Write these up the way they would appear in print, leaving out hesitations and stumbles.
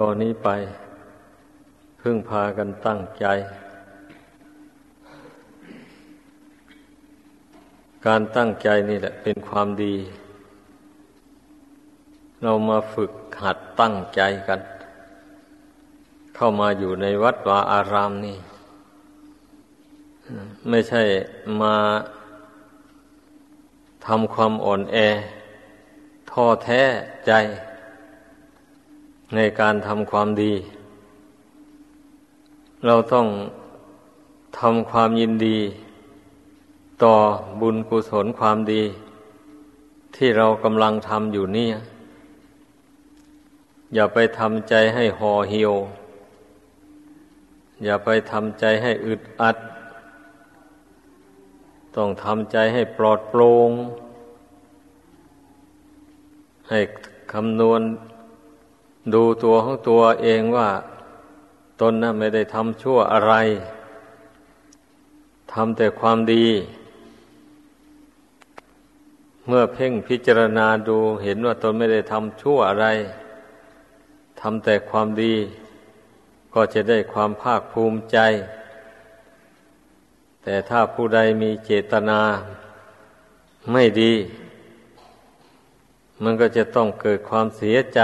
ตอนนี้ไปพึ่งพากันตั้งใจการตั้งใจนี่แหละเป็นความดีเรามาฝึกหัดตั้งใจกันเข้ามาอยู่ในวัดวาอารามนี่ไม่ใช่มาทำความอ่อนแอท้อแท้ใจในการทำความดีเราต้องทำความยินดีต่อบุญกุศลความดีที่เรากำลังทำอยู่นี่อย่าไปทำใจให้ห่อเหี่ยวอย่าไปทำใจให้อึดอัดต้องทำใจให้ปลอดโปร่งให้คำนวณดูตัวของตัวเองว่าตนน่ะไม่ได้ทำชั่วอะไรทำแต่ความดีเมื่อเพ่งพิจารณาดูเห็นว่าตนไม่ได้ทำชั่วอะไรทำแต่ความดีก็จะได้ความภาคภูมิใจแต่ถ้าผู้ใดมีเจตนาไม่ดีมันก็จะต้องเกิดความเสียใจ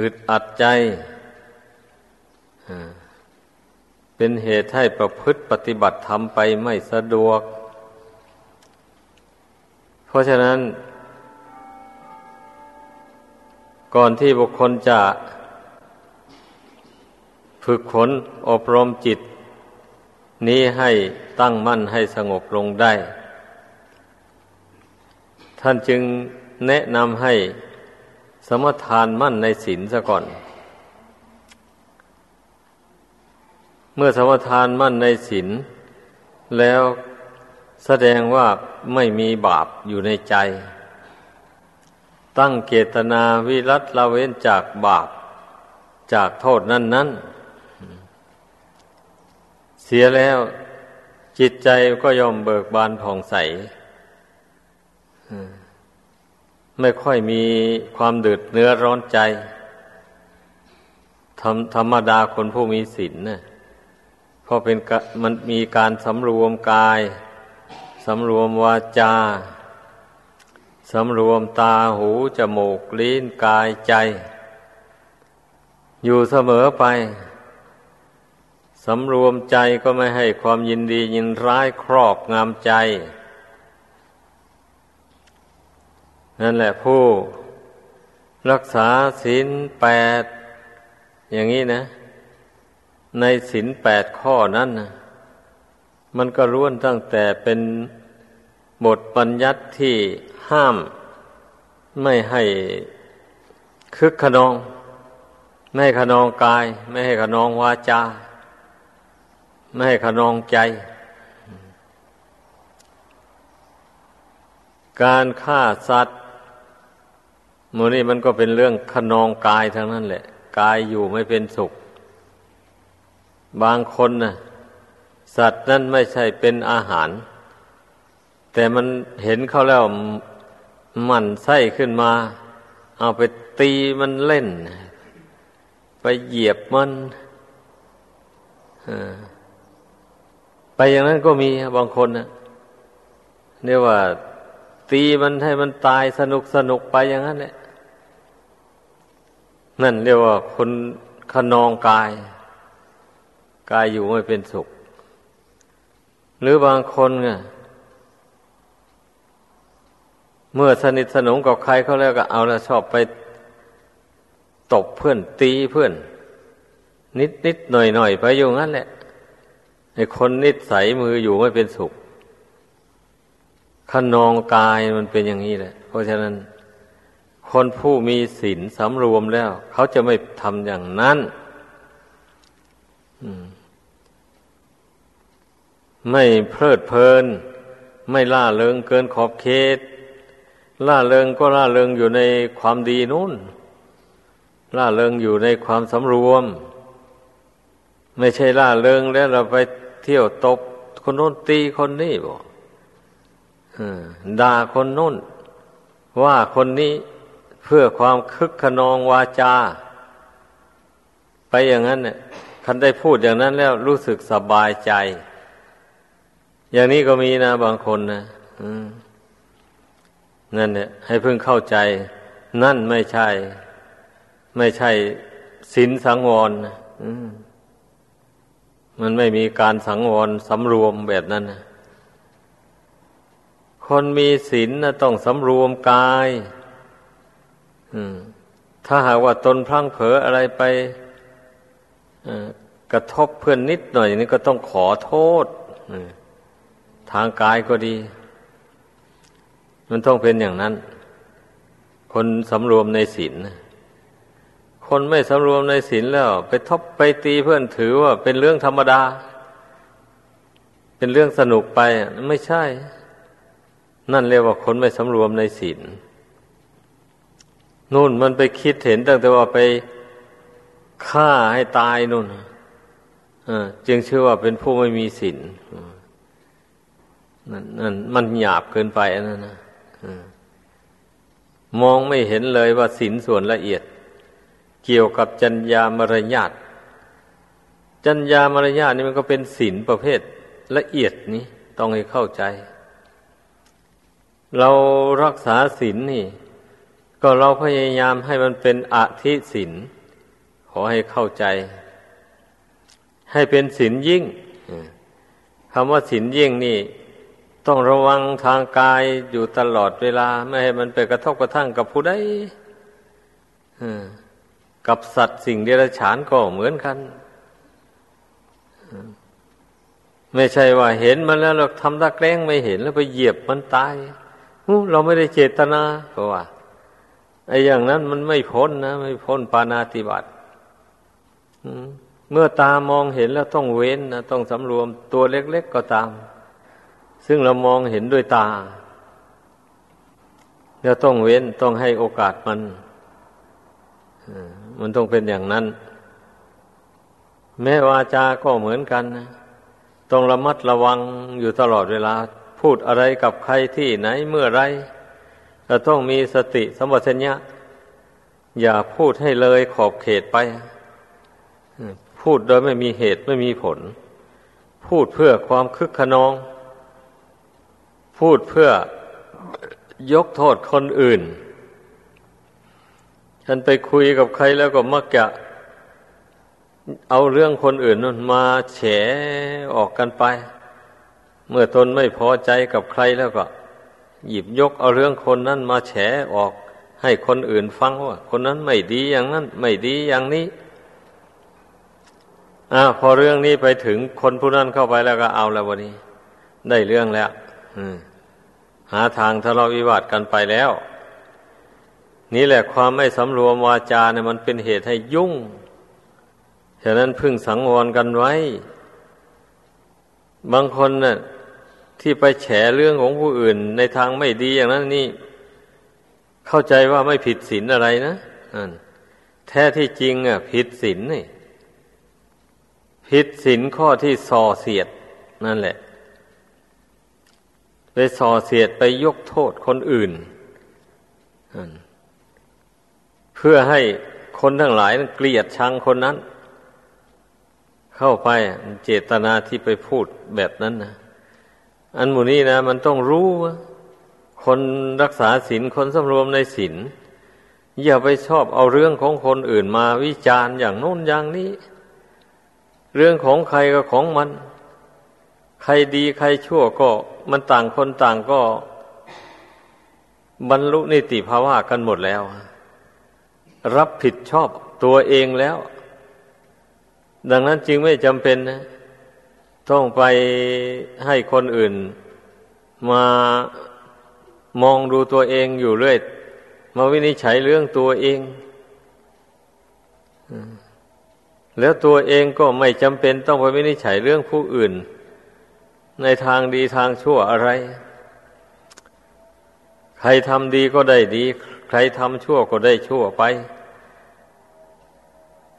อึดอัดใจเป็นเหตุให้ประพฤติปฏิบัติธรรมไปไม่สะดวกเพราะฉะนั้นก่อนที่บุคคลจะฝึกฝนอบรมจิตนี้ให้ตั้งมั่นให้สงบลงได้ท่านจึงแนะนำให้สมทานมั่นในศีลซะก่อนเมื่อสมทานมั่นในศีลแล้วแสดงว่าไม่มีบาปอยู่ในใจตั้งเจตนาวิรัติละเว้นจากบาปจากโทษนั้นๆเสียแล้วจิตใจก็ยอมเบิกบานผ่องใสไม่ค่อยมีความเดือดเนื้อร้อนใจธรรมดาคนผู้มีศีลนะเพราะเป็นมันมีการสำรวมกายสำรวมวาจาสำรวมตาหูจมูกลิ้นกายใจอยู่เสมอไปสำรวมใจก็ไม่ให้ความยินดียินร้ายครอบงำใจนั่นแหละผู้รักษาศีล8อย่างนี้นะในศีล8ข้อนั้นนะมันก็ล้วนตั้งแต่เป็นบทบัญญัติที่ห้ามไม่ให้คึกขนองไม่ให้ขนองกายไม่ให้ขนองวาจาไม่ให้ขนองใจการฆ่าสัตว์หมู่นี้มันก็เป็นเรื่องขนองกายทั้งนั้นแหละกายอยู่ไม่เป็นสุขบางคนน่ะสัตว์นั้นไม่ใช่เป็นอาหารแต่มันเห็นเขาแล้วหมั่นไส้ขึ้นมาเอาไปตีมันเล่นไปเหยียบมันไปอย่างนั้นก็มีบางคนน่ะเรียกว่าตีมันให้มันตายสนุกไปอย่างนั้นแหละนั่นเรียกว่าคนขนองกายกายอยู่ไม่เป็นสุขหรือบางคนเนี่ยเมื่อสนิทสนมกับใครเขาแล้วก็เอาแล้วชอบไปตบเพื่อนตีเพื่อนนิดหน่อยๆไปอยู่งั้นแหละไอ้คนนิสัยมืออยู่ไม่เป็นสุขขนองกายมันเป็นอย่างนี้แหละเพราะฉะนั้นคนผู้มีศีลสำรวมแล้วเขาจะไม่ทำอย่างนั้นไม่เพลิดเพลินไม่ล่าเริงเกินขอบเขตล่าเริงก็ล่าเริงอยู่ในความดีนู่นล่าเริงอยู่ในความสำรวมไม่ใช่ล่าเริงแล้วเราไปเที่ยวตบคนโน้นตีคนนี้บ่ด่าคนโน้นว่าคนนี้ เพื่อความคึกขนองวาจาไปอย่างนั้นเนี่ยท่านได้พูดอย่างนั้นแล้วรู้สึกสบายใจอย่างนี้ก็มีนะบางคนนะนั่นเนี่ยให้เพิ่งเข้าใจนั่นไม่ใช่ศีลสังวรนะมันไม่มีการสังวรสำรวมแบบนั้นนะคนมีศีลนะต้องสำรวมกายถ้าหากว่าตนพลั้งเผลออะไรไปกระทบเพื่อนนิดหน่อยอย่างนี้ก็ต้องขอโทษทางกายก็ดีมันต้องเป็นอย่างนั้นคนสำรวมในศีลคนไม่สำรวมในศีลแล้วไปตีเพื่อนถือว่าเป็นเรื่องธรรมดาเป็นเรื่องสนุกไปไม่ใช่นั่นเรียกว่าคนไม่สำรวมในศีลนู่นมันไปคิดเห็นตั้งแต่ว่าไปฆ่าให้ตายนู่นจึงชื่อว่าเป็นผู้ไม่มีศีลนั่นมันหยาบเกินไปนั่นนะมองไม่เห็นเลยว่าศีลส่วนละเอียดเกี่ยวกับจรรยามารยาทจรรยามารยาทนี่มันก็เป็นศีลประเภทละเอียดนี้ต้องให้เข้าใจเรารักษาศีลนี่ก็เราพยายามให้มันเป็นอธิศีลขอให้เข้าใจให้เป็นศีลยิ่งคำว่าศีลยิ่งนี่ต้องระวังทางกายอยู่ตลอดเวลาไม่ให้มันไปกระทบกระทั่งกับผู้ใดกับสัตว์สิ่งเดรัจฉานก็เหมือนกันไม่ใช่ว่าเห็นมันแล้วเราทำตาแกล้งไม่เห็นแล้วไปเหยียบมันตายเราไม่ได้เจตนาเพราะว่าไอ้อย่างนั้นมันไม่พ้นนะไม่พ้นปาณาติบาตเมื่อตามองเห็นแล้วต้องเว้นนะต้องสำรวมตัวเล็กๆก็ตามซึ่งเรามองเห็นด้วยตาแล้วต้องเว้นต้องให้โอกาสมันต้องเป็นอย่างนั้นแม้วาจาก็เหมือนกันนะต้องระมัดระวังอยู่ตลอดเวลาพูดอะไรกับใครที่ไหนเมื่อไรเราต้องมีสติสัมปชัญญะอย่าพูดให้เลยขอบเขตไปพูดโดยไม่มีเหตุไม่มีผลพูดเพื่อความคึกขนองพูดเพื่อยกโทษคนอื่นฉันไปคุยกับใครแล้วก็มักจะเอาเรื่องคนอื่นนั่นมาแฉออกกันไปเมื่อตนไม่พอใจกับใครแล้วก็หยิบยกเอาเรื่องคนนั้นมาแฉออกให้คนอื่นฟังว่าคนนั้นไม่ดีอย่างนั้นไม่ดีอย่างนี้พอเรื่องนี้ไปถึงคนผู้นั้นเข้าไปแล้วก็เอาแล้ววันนี้ได้เรื่องแล้วหาทางทะเลาะวิวาทกันไปแล้วนี่แหละความไม่สำรวมวาจาเนี่ยมันเป็นเหตุให้ยุ่งฉะนั้นพึงสังวรกันไว้บางคนน่ะที่ไปแฉเรื่องของผู้อื่นในทางไม่ดีอย่างนั้นนี่เข้าใจว่าไม่ผิดศีลอะไรนะแท้ที่จริงอ่ะผิดศีลนี่ผิดศีลข้อที่ส่อเสียดนั่นแหละไปส่อเสียดไปยกโทษคนอื่นเพื่อให้คนทั้งหลายเกลียดชังคนนั้นเข้าไปเจตนาที่ไปพูดแบบนั้นนะอันหมู่นี้นะมันต้องรู้คนรักษาศีลคนสำรวมในศีลอย่าไปชอบเอาเรื่องของคนอื่นมาวิจารณ์อย่างโน้นอย่างนี้เรื่องของใครก็ของมันใครดีใครชั่วก็มันต่างคนต่างก็บรรลุนิติภาวะกันหมดแล้วรับผิดชอบตัวเองแล้วดังนั้นจึงไม่จำเป็นนะต้องไปให้คนอื่นมามองดูตัวเองอยู่เรื่อยมาวินิจฉัยเรื่องตัวเองแล้วตัวเองก็ไม่จำเป็นต้องไปวินิจฉัยเรื่องผู้อื่นในทางดีทางชั่วอะไรใครทำดีก็ได้ดีใครทำชั่วก็ได้ชั่วไป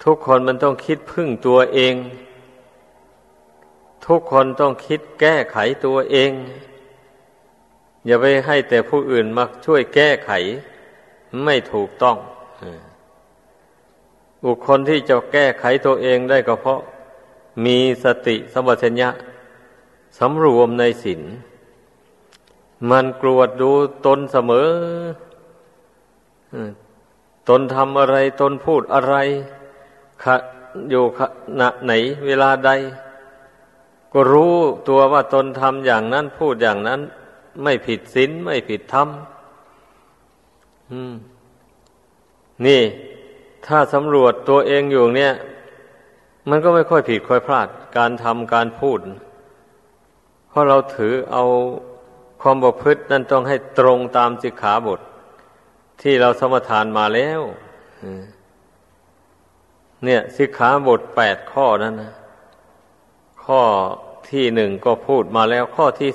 ทุกคนมันต้องคิดพึ่งตัวเองทุกคนต้องคิดแก้ไขตัวเองอย่าไปให้แต่ผู้อื่นมาช่วยแก้ไข ไม่ถูกต้องบุคคลที่จะแก้ไขตัวเองได้ก็เพราะมีสติสัมปชัญญะสำรวมในศีลมันกรวดดูตนเสมอตนทำอะไรตนพูดอะไรอยู่ขณะไหนเวลาใดก็รู้ตัวว่าตนทำอย่างนั้นพูดอย่างนั้นไม่ผิดศีลไม่ผิดธรรมนี่ถ้าสำรวจตัวเองอยู่เนี่ยมันก็ไม่ค่อยผิดค่อยพลาดการทำการพูดเพราะเราถือเอาความประพฤตินั่นต้องให้ตรงตามสิกขาบทที่เราสมทานมาแล้วเนี่ยสิกขาบท8ข้อนั้นนะข้อที่1ก็พูดมาแล้วข้อที่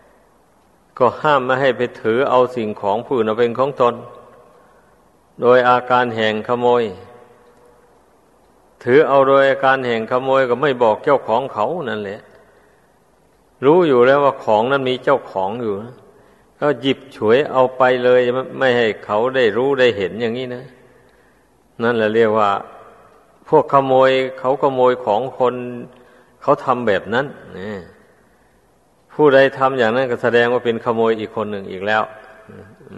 2ก็ห้ามไม่ให้ไปถือเอาสิ่งของผู้อื่นเป็นของตนโดยอาการแห่งขโมยถือเอาโดยอาการแห่งขโมยก็ไม่บอกเจ้าของเขานั่นแหละรู้อยู่แล้วว่าของนั้นมีเจ้าของอยู่นะก็หยิบฉวยเอาไปเลยไม่ให้เขาได้รู้ได้เห็นอย่างนี้นะนั่นแหละเรียกว่าพวกขโมยเขาขโมยของคนเขาทำแบบนั้นนี่ผู้ใดทำอย่างนั้นก็แสดงว่าเป็นขโมยอีกคนหนึ่งอีกแล้ว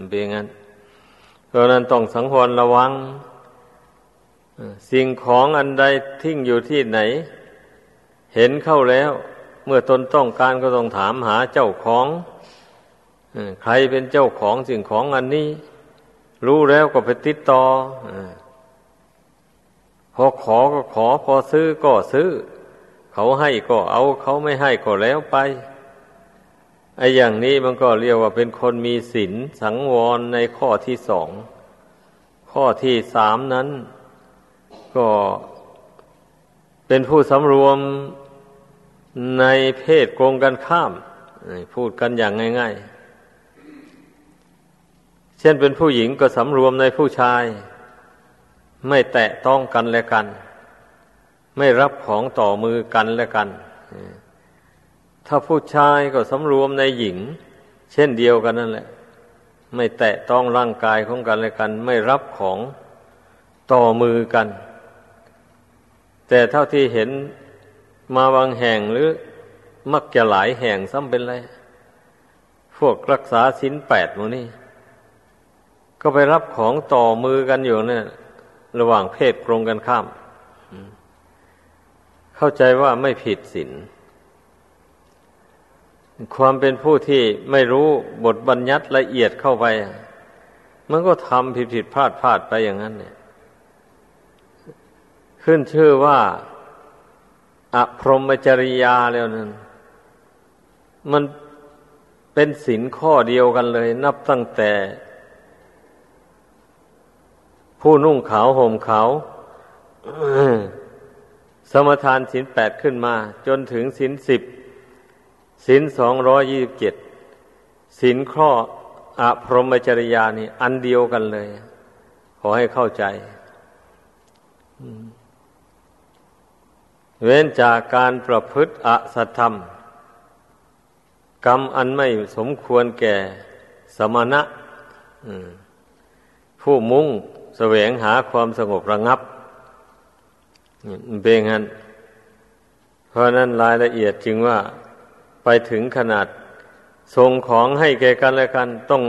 เป็นงั้นเพราะนั้นต้องสังวรระวังสิ่งของอันใดทิ้งอยู่ที่ไหนเห็นเข้าแล้วเมื่อตนต้องการก็ต้องถามหาเจ้าของใครเป็นเจ้าของสิ่งของอันนี้รู้แล้วก็ไปติดต่อพอขอก็ขอพอซื้อก็ซื้อเขาให้ก็เอาเขาไม่ให้ก็แล้วไปไอ้อย่างนี้มันก็เรียกว่าเป็นคนมีศีลสังวรในข้อที่2ข้อที่3นั้นก็เป็นผู้สำรวมในเพศโกงกันข้ามพูดกันอย่างง่ายๆเช่นเป็นผู้หญิงก็สำรวมในผู้ชายไม่แตะต้องกันและกันไม่รับของต่อมือกันและกันถ้าผู้ชายก็สำรวมในหญิงเช่นเดียวกันนั่นแหละไม่แตะต้องร่างกายของกันและกันไม่รับของต่อมือกันแต่เท่าที่เห็นมาบางแห่งหรือมักจะหลายแห่งซ้ำเป็นไรพวกรักษาศีล8หมู่นี้ก็ไปรับของต่อมือกันอยู่เนี่ยระหว่างเพศตรงกันข้ามเข้าใจว่าไม่ผิดศีลความเป็นผู้ที่ไม่รู้บทบัญญัติละเอียดเข้าไปมันก็ทำผิดๆพลาดๆไปอย่างนั้นเนี่ยขึ้นชื่อว่าอพรหมจริยาแล้วนั้นมันเป็นศีลข้อเดียวกันเลยนับตั้งแต่ผู้นุ่งขาวห่มขาว สมทานศีล8ขึ้นมาจนถึงศีล10ศีล227ศีลข้ออพรหมจริยานี่อันเดียวกันเลยขอให้เข้าใจเว้นจากการประพฤติอสัตธรรมกรรมอันไม่สมควรแก่สมณะผู้มุ่งแสวงหาความสงบระงับเป็นงั้นเพราะนั้นรายละเอียดจึงว่าไปถึงขนาดส่งของให้แก่กันและกันต้อง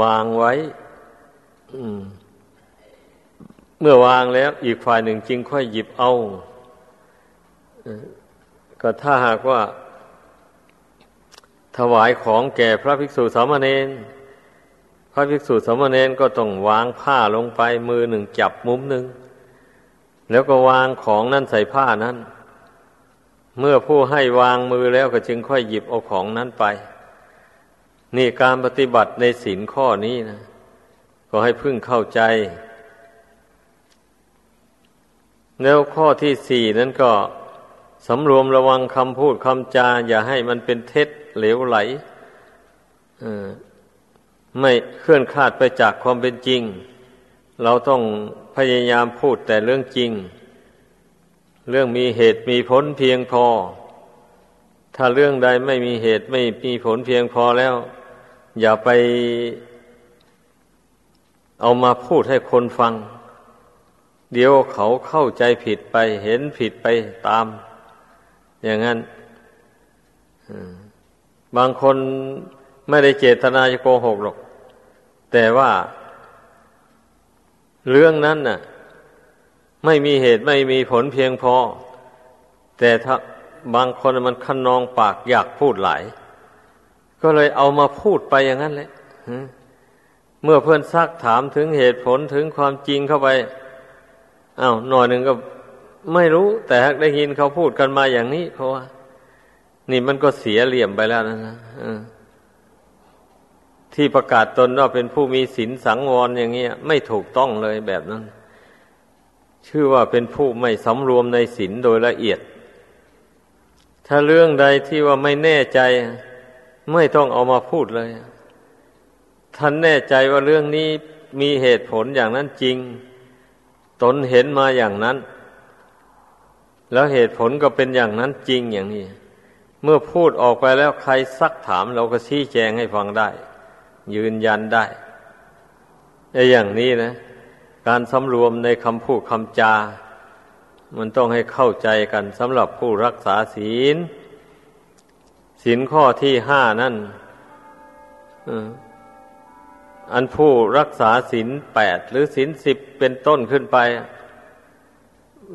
วางไว้เมื่อวางแล้วอีกฝ่ายหนึ่งจึงค่อยหยิบเอาก็ถ้าหากว่าถวายของแก่พระภิกษุสามเณรพระภิกษุสามเณรก็ต้องวางผ้าลงไปมือหนึ่งจับมุมหนึ่งแล้วก็วางของนั้นใส่ผ้านั้นเมื่อผู้ให้วางมือแล้วก็จึงค่อยหยิบเอาของนั้นไปนี่การปฏิบัติในศีลข้อนี้นะก็ให้พึงเข้าใจแล้วข้อที่4นั้นก็สำรวมระวังคำพูดคำจาอย่าให้มันเป็นเท็จเหลวไหลไม่เคลื่อนคลาดไปจากความเป็นจริงเราต้องพยายามพูดแต่เรื่องจริงเรื่องมีเหตุมีผลเพียงพอถ้าเรื่องใดไม่มีเหตุไม่มีผลเพียงพอแล้วอย่าไป เอามาพูดให้คนฟังเดี๋ยวเขาเข้าใจผิดไปเห็นผิดไปตามอย่างนั้นบางคนไม่ได้เจตนาจะโกหกหรอกแต่ว่าเรื่องนั้นน่ะไม่มีเหตุไม่มีผลเพียงพอแต่ถ้าบางคนมันคันนองปากอยากพูดหลายก็เลยเอามาพูดไปอย่างนั้นแหละเมื่อเพื่อนซักถามถึงเหตุผลถึงความจริงเข้าไปอ้าวหน่อยหนึ่งก็ไม่รู้แต่ได้ยินเขาพูดกันมาอย่างนี้เพราะว่านี่มันก็เสียเหลี่ยมไปแล้วนะที่ประกาศตนว่าเป็นผู้มีศีลสังวรอย่างเงี้ยไม่ถูกต้องเลยแบบนั้นชื่อว่าเป็นผู้ไม่สำรวมในศีลโดยละเอียดถ้าเรื่องใดที่ว่าไม่แน่ใจไม่ต้องเอามาพูดเลยท่านแน่ใจว่าเรื่องนี้มีเหตุผลอย่างนั้นจริงตนเห็นมาอย่างนั้นแล้วเหตุผลก็เป็นอย่างนั้นจริงอย่างนี้เมื่อพูดออกไปแล้วใครซักถามเราก็ชี้แจงให้ฟังได้ยืนยันได้อย่างนี้นะการสำรวมในคำพูดคำจามันต้องให้เข้าใจกันสำหรับผู้รักษาศีลศีลข้อที่5นั่นอันผู้รักษาศีล8หรือศีล10เป็นต้นขึ้นไป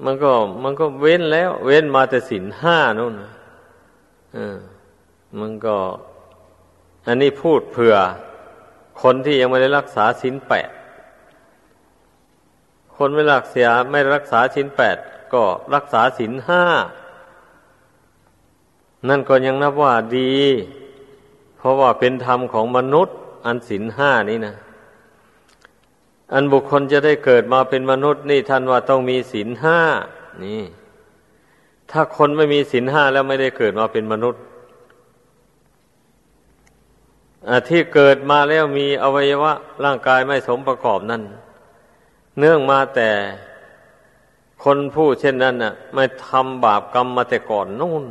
มันก็เว้นแล้วเว้นมาแต่ศีล5นู่นมันก็อันนี้พูดเผื่อคนที่ยังไม่ได้รักษาศีล8คนไม่รักษาศีล8ก็รักษาศีล5นั่นก็ยังนับว่าดีเพราะว่าเป็นธรรมของมนุษย์อันศีล5นี้นะอันบุคคลจะได้เกิดมาเป็นมนุษย์นี่ท่านว่าต้องมีศีล5นี่ถ้าคนไม่มีศีล5แล้วไม่ได้เกิดมาเป็นมนุษย์ที่เกิดมาแล้วมีอวัยวะร่างกายไม่สมประกอบนั้นเนื่องมาแต่คนผู้เช่นนั้นน่ะไม่ทำบาปกรรมมาแต่ก่อนนู่น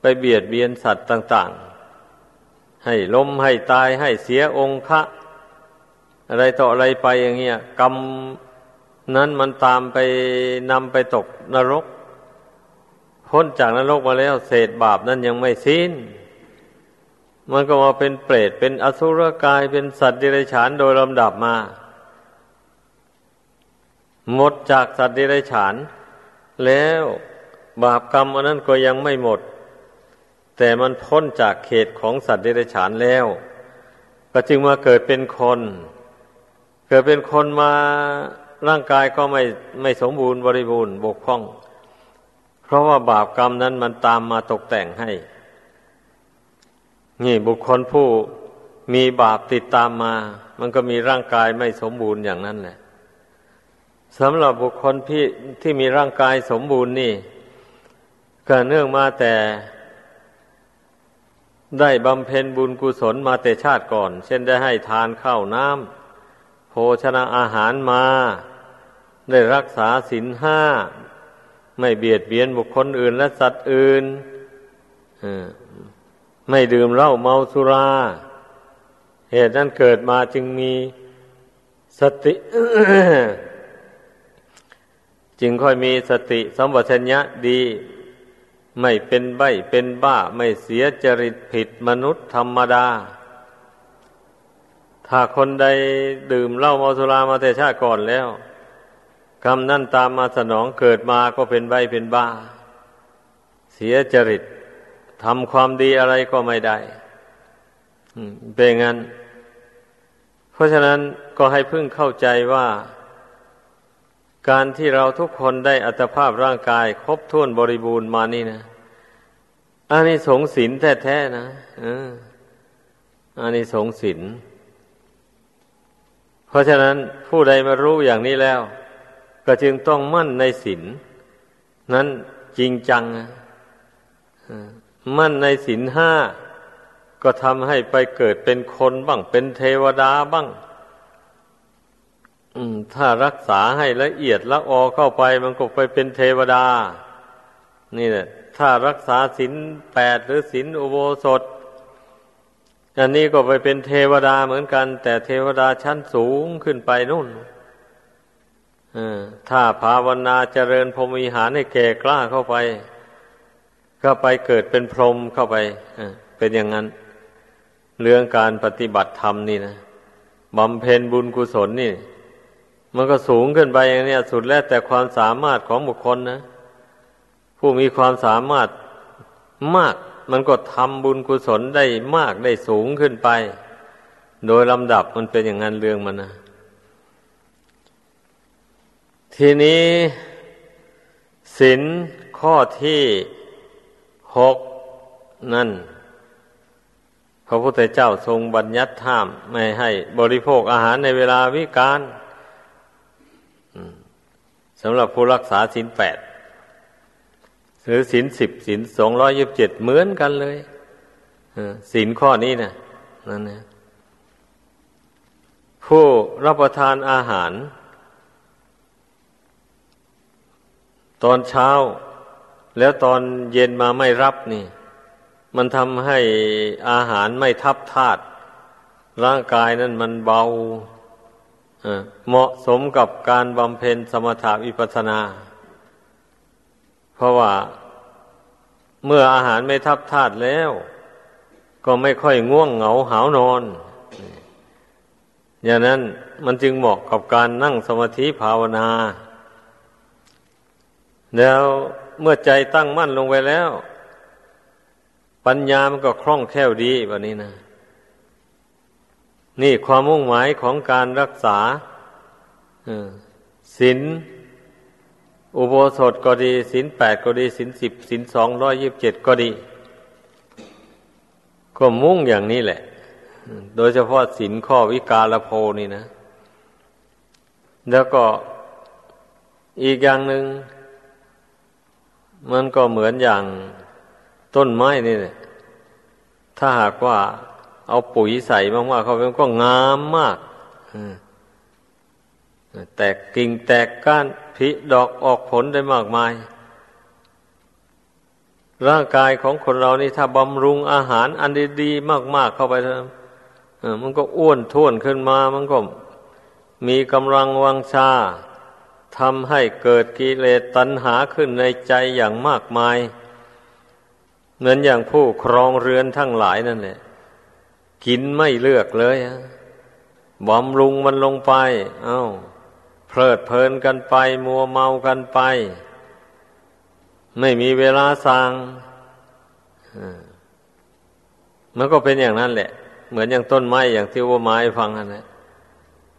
ไปเบียดเบียนสัตว์ต่างๆให้ล้มให้ตายให้เสียองค์ะอะไรต่ออะไรไปอย่างเงี้ยกรรมนั้นมันตามไปนำไปตกนรกพ้นจากนรกมาแล้วเศษบาปนั้นยังไม่สิ้นมันก็มาเป็นเปรตเป็นอสุรกายเป็นสัตว์เดรัจฉานโดยลำดับมาหมดจากสัตว์เดรัจฉานแล้วบาปกรรมอันนั้นก็ยังไม่หมดแต่มันพ้นจากเขตของสัตว์เดรัจฉานแล้วก็จึงมาเกิดเป็นคนเกิดเป็นคนมาร่างกายก็ไม่สมบูรณ์บริบูรณ์บกพร่องเพราะว่าบาปกรรมนั้นมันตามมาตกแต่งให้นี่บุคคลผู้มีบาปติดตามมามันก็มีร่างกายไม่สมบูรณ์อย่างนั้นแหละสำหรับบุคคลที่มีร่างกายสมบูรณ์นี่ก็เนื่องมาแต่ได้บำเพ็ญบุญกุศลมาแต่ชาติก่อนเช่นได้ให้ทานข้าวน้ำโภชนาอาหารมาได้รักษาศีลห้าไม่เบียดเบียนบุคคลอื่นและสัตว์อื่นไม่ดื่มเหล้าเมาสุราเหตุนั้นเกิดมาจึงมีสติ จึงค่อยมีสติสัมปชัญญะดีไม่เป็นใบ้เป็นบ้าไม่เสียจริตผิดมนุษย์ธรรมดาถ้าคนใดดื่มเหล้าเมาสุรามาแต่ชาติก่อนแล้วกรรมนั้นตามมาสนองเกิดมาก็เป็นใบ้เป็นบ้าเสียจริตทำความดีอะไรก็ไม่ได้เป็นงั้นเพราะฉะนั้นก็ให้พึ่งเข้าใจว่าการที่เราทุกคนได้อัตภาพร่างกายครบถ้วนบริบูรณ์มานี่นะอานิสงส์ศีลแท้ๆนะอานิสงส์ศีลเพราะฉะนั้นผู้ใดมารู้อย่างนี้แล้วก็จึงต้องมั่นในศีลนั้นจริงจังนะมั่นในศีลห้าก็ทำให้ไปเกิดเป็นคนบ้างเป็นเทวดาบ้างถ้ารักษาให้ละเอียดละออเข้าไปมันก็ไปเป็นเทวดานี่แหละถ้ารักษาศีล8หรือศีลอุโบสถ อันนี้ก็ไปเป็นเทวดาเหมือนกันแต่เทวดาชั้นสูงขึ้นไปนู่นถ้าภาวนาเจริญพรหมิหารให้แก่กล้าเข้าไปก็ไปเกิดเป็นพรหมเข้าไปเป็นอย่างนั้นเรื่องการปฏิบัติธรรมนี่นะบำเพ็ญบุญกุศลนี่มันก็สูงขึ้นไปอย่างนี้สุดแล้วแต่ความสามารถของบุคคลนะผู้มีความสามารถมากมันก็ทำบุญกุศลได้มากได้สูงขึ้นไปโดยลำดับมันเป็นอย่างนั้นเรื่องมันนะทีนี้ศีลข้อที่6นั่นพระพุทธเจ้าทรงบัญญัติห้ามไม่ให้บริโภคอาหารในเวลาวิกาลสำหรับผู้รักษาศีล8หรือศีล10ศีล227เหมือนกันเลยศีลข้อนี้นะนั่นนะผู้รับประทานอาหารตอนเช้าแล้วตอนเย็นมาไม่รับนี่มันทำให้อาหารไม่ทับธาตุร่างกายนั่นมันเบาเหมาะสมกับการบำเพ็ญสมถะวิปัสสนาเพราะว่าเมื่ออาหารไม่ทับธาตุแล้วก็ไม่ค่อยง่วงเหงาหาวนอนอย่างนั้นมันจึงเหมาะกับการนั่งสมาธิภาวนาแล้วเมื่อใจตั้งมั่นลงไปแล้วปัญญามันก็คล่องแคล่วดีแบบนี้นะนี่ความมุ่งหมายของการรักษาศีลอุโบสถก็ดีศีล8ก็ดีศีล10ศีล227ก็ดีก็มุ่งอย่างนี้แหละโดยเฉพาะศีลข้อวิกาลโภนี่นะแล้วก็อีกอย่างหนึ่งมันก็เหมือนอย่างต้นไม้นี่แหละถ้าหากว่าเอาปุ๋ยใส่มากๆเข้าไปมันก็งามมากแตกกิ่งแตกก้านผลิดอกออกผลได้มากมายร่างกายของคนเรานี่ถ้าบำรุงอาหารอันดีๆมากๆเข้าไปมันก็อ้วนท้วนขึ้นมามันก็มีกำลังวังชาทำให้เกิดกิเลสตัณหาขึ้นในใจอย่างมากมายเหมือนอย่างผู้ครองเรือนทั้งหลายนั่นแหละกินไม่เลือกเลยบำรุงมันลงไปเพลิดเพลินกันไปมัวเมากันไปไม่มีเวลาสั่งมันก็เป็นอย่างนั้นแหละเหมือนอย่างต้นไม้อย่างที่ว่าไม้ฟังนั่นแหละ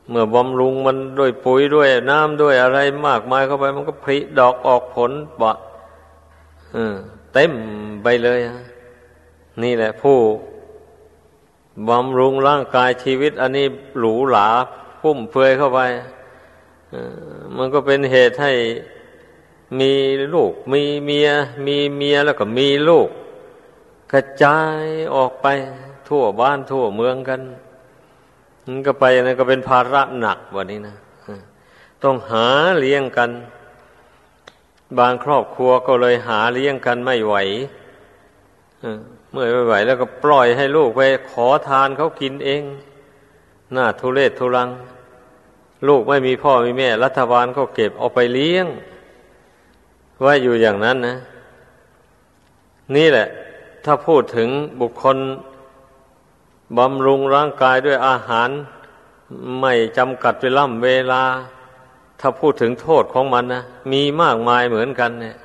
เมื่อบำรุงมันด้วยปุ๋ยด้วยน้ำด้วยอะไรมากมายเข้าไปมันก็ผลิดอกออกผลบะเต็มไปเลยนี่แหละผู้บำรุงร่างกายชีวิตอันนี้หรูหราฟุ่มเฟือยเข้าไปมันก็เป็นเหตุให้มีลูกมีเมียแล้วก็มีลูกกระจายออกไปทั่วบ้านทั่วเมืองกันมันก็ไปนะก็เป็นภาระหนักวันนี้นะต้องหาเลี้ยงกันบางครอบครัวก็เลยหาเลี้ยงกันไม่ไหวเมื่อไม่ไหวแล้วก็ปล่อยให้ลูกไปขอทานเขากินเองน่าทุเรศทุรังลูกไม่มีพ่อไม่มีแม่รัฐบาลก็เก็บเอาไปเลี้ยงไว้อยู่อย่างนั้นนะนี่แหละถ้าพูดถึงบุคคลบำรุงร่างกายด้วยอาหารไม่จำกัดเวล่ำเวลาถ้าพูดถึงโทษของมันนะมีมากมายเหมือนกันเนี่ย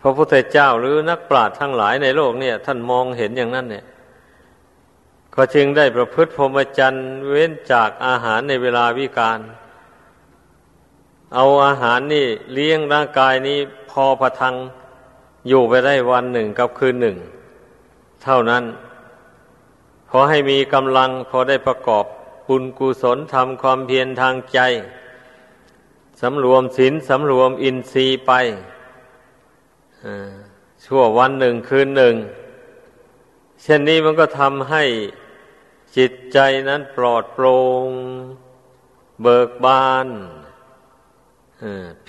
พระพุทธเจ้าหรือนักปราชญ์ทั้งหลายในโลกเนี่ยท่านมองเห็นอย่างนั้นเนี่ยก็จึงได้ประพฤติพรหมจรรย์เว้นจากอาหารในเวลาวิกาลเอาอาหารนี่เลี้ยงร่างกายนี้พอประทังอยู่ไปได้วันหนึ่งกับคืนหนึ่งเท่านั้นขอให้มีกำลังพอได้ประกอบบุญกุศลทำความเพียรทางใจสำรวมศีลสำรวมอินทรีย์ไปชั่ววันหนึ่งคืนหนึ่งเช่นนี้มันก็ทำให้จิตใจนั้นปลอดโปร่งเบิกบาน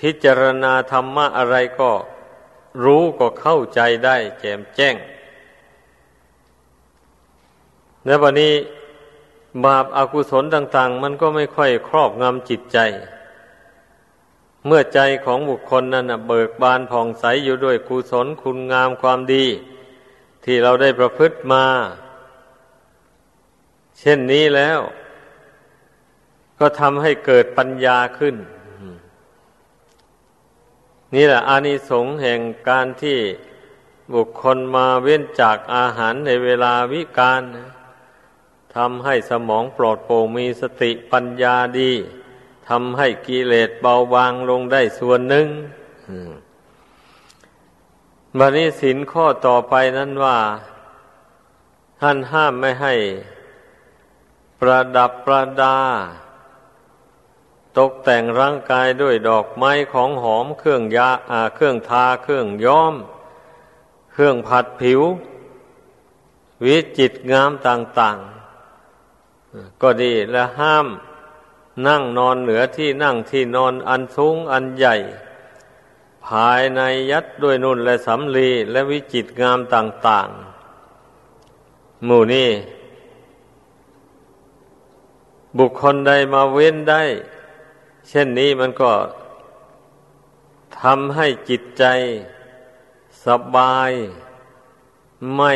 พิจารณาธรรมะอะไรก็รู้ก็เข้าใจได้แจ่มแจ้ง และบัดนี้บาปอกุศลต่างๆมันก็ไม่ค่อยครอบงำจิตใจเมื่อใจของบุคคลนั้นเบิกบานผ่องใสอยู่ด้วยกุศลคุณงามความดีที่เราได้ประพฤติมาเช่นนี้แล้วก็ทำให้เกิดปัญญาขึ้นนี่แหละอานิสงส์แห่งการที่บุคคลมาเว้นจากอาหารในเวลาวิกาลทำให้สมองปลอดโปร่งมีสติปัญญาดีทำให้กิเลสเบาบางลงได้ส่วนหนึ่งบัดนี้ศีลข้อต่อไปนั้นว่าท่านห้ามไม่ให้ประดับประดาตกแต่งร่างกายด้วยดอกไม้ของหอมเครื่องทาเครื่องย้อมเครื่องผัดผิววิจิตรงามต่างๆก็ดีและห้ามนั่งนอนเหนือที่นั่งที่นอนอันสูงอันใหญ่ภายในยัดด้วยนุ่นและสำลีและวิจิตรงามต่างๆหมู่นี้บุคคลใดมาเว้นได้เช่นนี้มันก็ทำให้จิตใจสบายไม่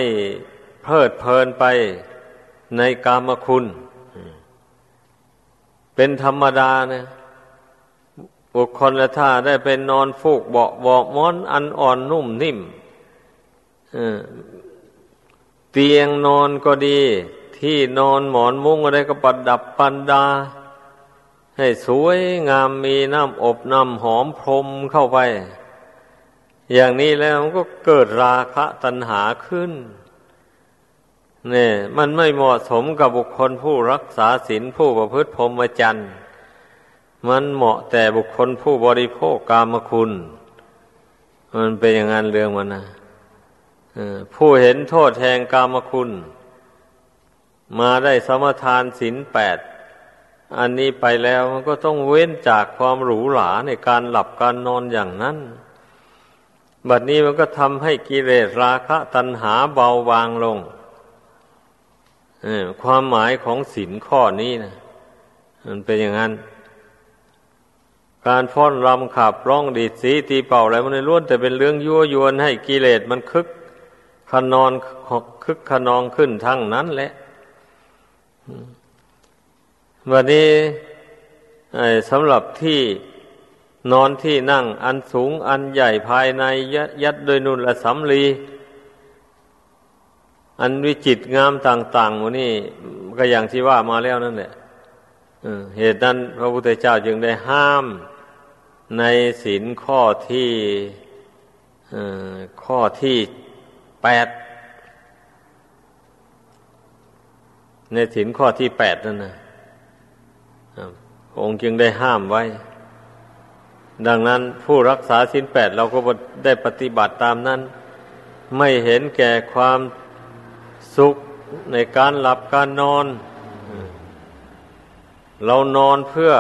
เพลิดเพลินไปในกามคุณเป็นธรรมดานะบุคคลละท่าได้เป็นนอนฟูกเบาะม้อนอันอ่อนนุ่มนิ่มเตียงนอนก็ดีที่นอนหมอนมุ้งอะไรก็ประดับประดาให้สวยงามมีน้ำอบน้ำหอมพรมเข้าไปอย่างนี้แล้วมันก็เกิดราคะตัณหาขึ้นเนี่ยมันไม่เหมาะสมกับบุคคลผู้รักษาศีลผู้ประพฤติพรหมจรรย์มันเหมาะแต่บุคคลผู้บริโภคกามคุณมันเป็นอย่างนั้นเรื่องมันนะผู้เห็นโทษแห่งกามคุณมาได้สมทานศีล8อันนี้ไปแล้วมันก็ต้องเว้นจากความหรูหราในการหลับการนอนอย่างนั้นบัดนี้มันก็ทำให้กิเลสราคะตัณหาเบาบางลงความหมายของศีลข้อนี้นะมันเป็นอย่างนั้นการฟ้อนรำขับร้องดีดสีตีเป่าอะไรมันล้วนแต่เป็นเรื่องยั่วยวนให้กิเลสมันคึกขนองขึ้นทั้งนั้นแหละวันนี้สำหรับที่นอนที่นั่งอันสูงอันใหญ่ภายในยัดโดยนุ่นและสำลีอันวิจิตรงามต่างๆหมดนี่ก็อย่างที่ว่ามาแล้วนั่นแหละเหตุนั้นพระพุทธเจ้าจึงได้ห้ามในศีลข้อที่8ในศีลข้อที่8นั่นนะองค์จึงได้ห้ามไว้ดังนั้นผู้รักษาศีล8เราก็ได้ปฏิบัติตามนั้นไม่เห็นแก่ความสุขในการหลับการนอนเรานอนเพื่อ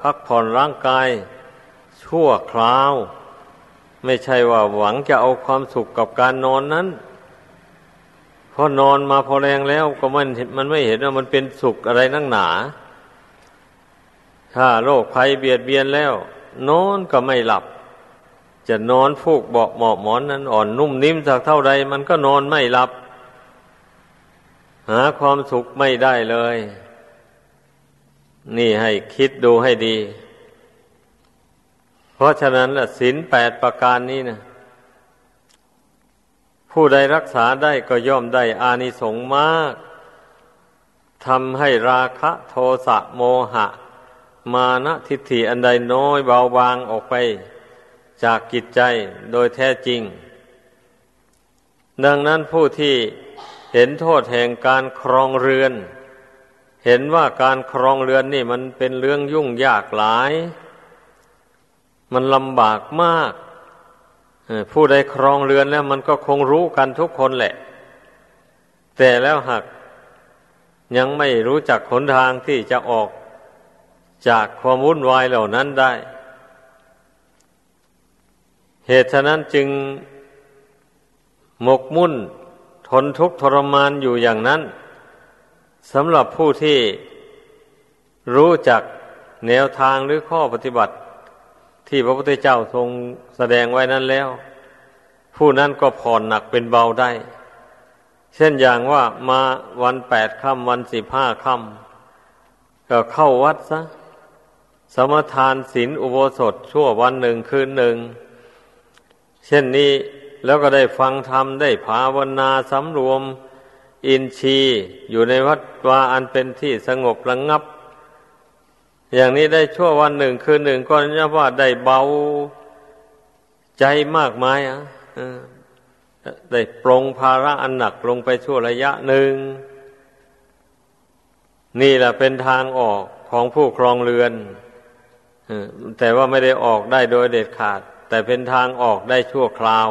พักผ่อนร่างกายชั่วคราวไม่ใช่ว่าหวังจะเอาความสุขกับการนอนนั้นพอนอนมาพอแรงแล้วก็มันไม่เห็นว่ามันเป็นสุขอะไรนักหนาถ้าโรคภัยเบียดเบียนแล้วนอนก็ไม่หลับจะนอนฟูกเบาะหมอบหมอนนั้นอ่อนนุ่มนิ่มสักเท่าใดมันก็นอนไม่หลับหาความสุขไม่ได้เลยนี่ให้คิดดูให้ดีเพราะฉะนั้นศีล8ประการนี้นะผู้ใดรักษาได้ก็ย่อมได้อานิสงส์มากทำให้ราคะโทสะโมหะมานะทิฏฐิอันใดน้อยเบาบางออกไปจากจิตใจโดยแท้จริงดังนั้นผู้ที่เห็นโทษแห่งการครองเรือนเห็นว่าการครองเรือนนี่มันเป็นเรื่องยุ่งยากหลายมันลำบากมากผู้ใดครองเรือนแล้วมันก็คงรู้กันทุกคนแหละแต่แล้วหากยังไม่รู้จักหนทางที่จะออกจากความวุ่นวายเหล่านั้นได้เหตุฉะนั้นจึงหมกมุ่นทนทุกข์ทรมานอยู่อย่างนั้น สำหรับผู้ที่รู้จักแนวทางหรือข้อปฏิบัติที่พระพุทธเจ้าทรงแสดงไว้นั้นแล้วผู้นั้นก็ผ่อนหนักเป็นเบาได้เช่นอย่างว่ามาวัน8ค่ำวัน15ค่ำก็เข้าวัดซะสมทานศีลอุโบสถชั่ววันหนึ่งคืนหนึ่งเช่นนี้แล้วก็ได้ฟังธรรมได้ภาวนาสำรวมอินทรีย์อยู่ในวัดวาอันเป็นที่สงบระงับอย่างนี้ได้ชั่ววันหนึ่งคืนหนึ่งก็นับว่าได้เบาใจมากมายได้ปลงภาระอันหนักลงไปชั่วระยะหนึ่งนี่แหละเป็นทางออกของผู้ครองเรือนแต่ว่าไม่ได้ออกได้โดยเด็ดขาดแต่เป็นทางออกได้ชั่วคราว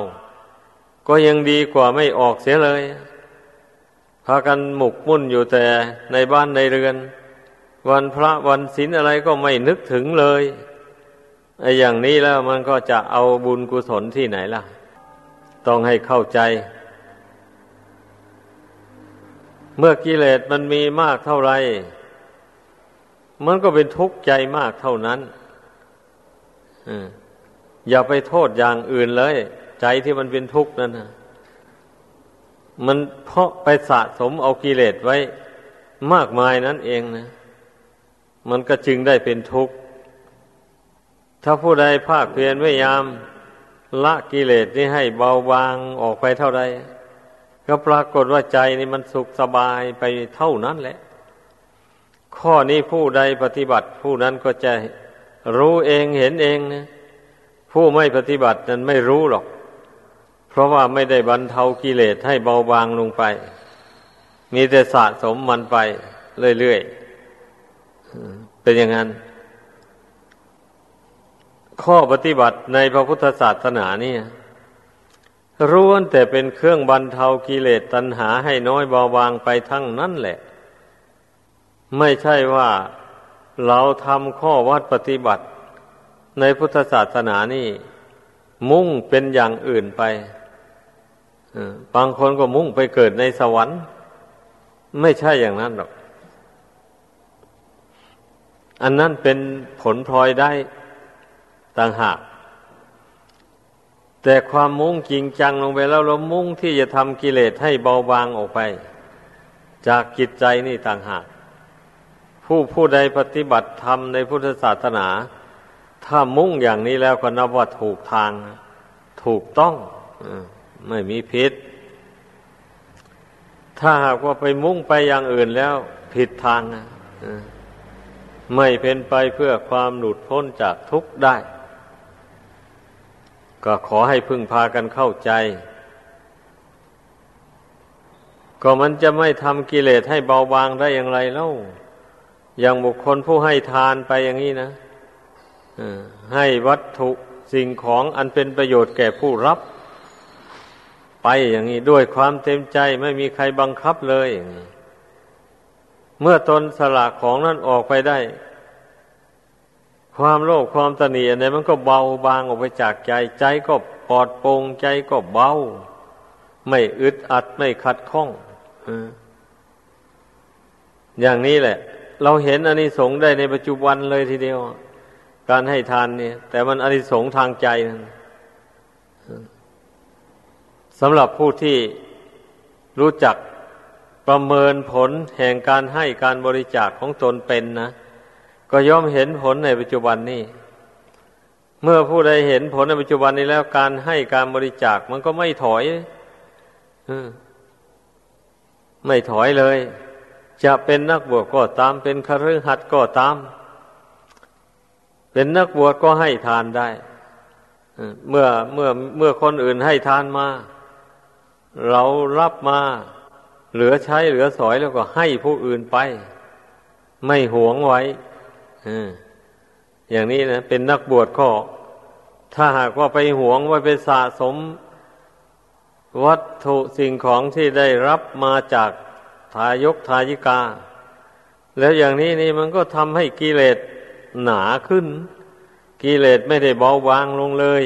ก็ยังดีกว่าไม่ออกเสียเลยพากันหมกมุ่นอยู่แต่ในบ้านในเรือนวันพระวันศีลอะไรก็ไม่นึกถึงเลยไอ้อย่างนี้แล้วมันก็จะเอาบุญกุศลที่ไหนล่ะต้องให้เข้าใจเมื่อกิเลสมันมีมากเท่าไรมันก็เป็นทุกข์ใจมากเท่านั้นอย่าไปโทษอย่างอื่นเลยใจที่มันเป็นทุกข์นั่นนะมันเพราะไปสะสมเอากิเลสไว้มากมายนั่นเองนะมันก็จึงได้เป็นทุกข์ถ้าผู้ใดภาคเพียรพยายามละกิเลสนี้ให้เบาบางออกไปเท่าใดก็ปรากฏว่าใจนี่มันสุขสบายไปเท่านั้นแหละข้อนี้ผู้ใดปฏิบัติผู้นั้นก็จะรู้เองเห็นเองนะผู้ไม่ปฏิบัตินั้นไม่รู้หรอกเพราะว่าไม่ได้บรรเทากิเลสให้เบาบางลงไปมีแต่สะสมมันไปเรื่อยๆเป็นอย่างนั้นข้อปฏิบัติในพระพุทธศาสนานี่ล้วนแต่เป็นเครื่องบรรเทากิเลสตัณหาให้น้อยเบาบางไปทั้งนั้นแหละไม่ใช่ว่าเราทำข้อวัดปฏิบัติในพุทธศาสนานี่มุ่งเป็นอย่างอื่นไปบางคนก็มุ่งไปเกิดในสวรรค์ไม่ใช่อย่างนั้นหรอกอันนั้นเป็นผลพลอยได้ต่างหากแต่ความมุ่งจริงจังลงไปแล้วเรามุ่งที่จะทำกิเลสให้เบาบางออกไปจากจิตใจนี่ต่างหากผู้ใดปฏิบัติธรรมในพุทธศาสนาถ้ามุ่งอย่างนี้แล้วก็นับว่าถูกทางถูกต้องไม่มีผิดถ้าหากว่าไปมุ่งไปอย่างอื่นแล้วผิดทางไม่เป็นไปเพื่อความหลุดพ้นจากทุกข์ได้ก็ขอให้พึ่งพากันเข้าใจก็มันจะไม่ทำกิเลสให้เบาบางได้อย่างไรเล่าอย่างบุคคลผู้ให้ทานไปอย่างนี้นะให้วัตถุสิ่งของอันเป็นประโยชน์แก่ผู้รับไปอย่างนี้ด้วยความเต็มใจไม่มีใครบังคับเลยเมื่อตนสละของนั้นออกไปได้ความโลภความตณีอะไรมันก็เบาบางออกไปจากใจใจก็ปลอดโปร่งใจก็เบาไม่อึดอัดไม่ขัดข้องอย่างนี้แหละเราเห็นอานิสงส์ได้ในปัจจุบันเลยทีเดียวการให้ทานเนี่ยแต่มันอานิสงส์ทางใจนั่นสำหรับผู้ที่รู้จักประเมินผลแห่งการให้การบริจาคของตนเป็นนะก็ย่อมเห็นผลในปัจจุบันนี้เมื่อผู้ใดเห็นผลในปัจจุบันนี้แล้วการให้การบริจาคมันก็ไม่ถอยไม่ถอยเลยจะเป็นนักบวชก็ตามเป็นคฤหัสถ์ก็ตามเป็นนักบวชก็ให้ทานได้เมื่อคนอื่นให้ทานมาเรารับมาเหลือใช้เหลือสอยแล้วก็ให้ผู้อื่นไปไม่หวงไว้อย่างนี้นะเป็นนักบวชก็ถ้าหากว่าไปหวงไว้ไปสะสมวัตถุสิ่งของที่ได้รับมาจากทายกทายิกาแล้วอย่างนี้นี่มันก็ทำให้กิเลสหนาขึ้นกิเลสไม่ได้เบาบางลงเลย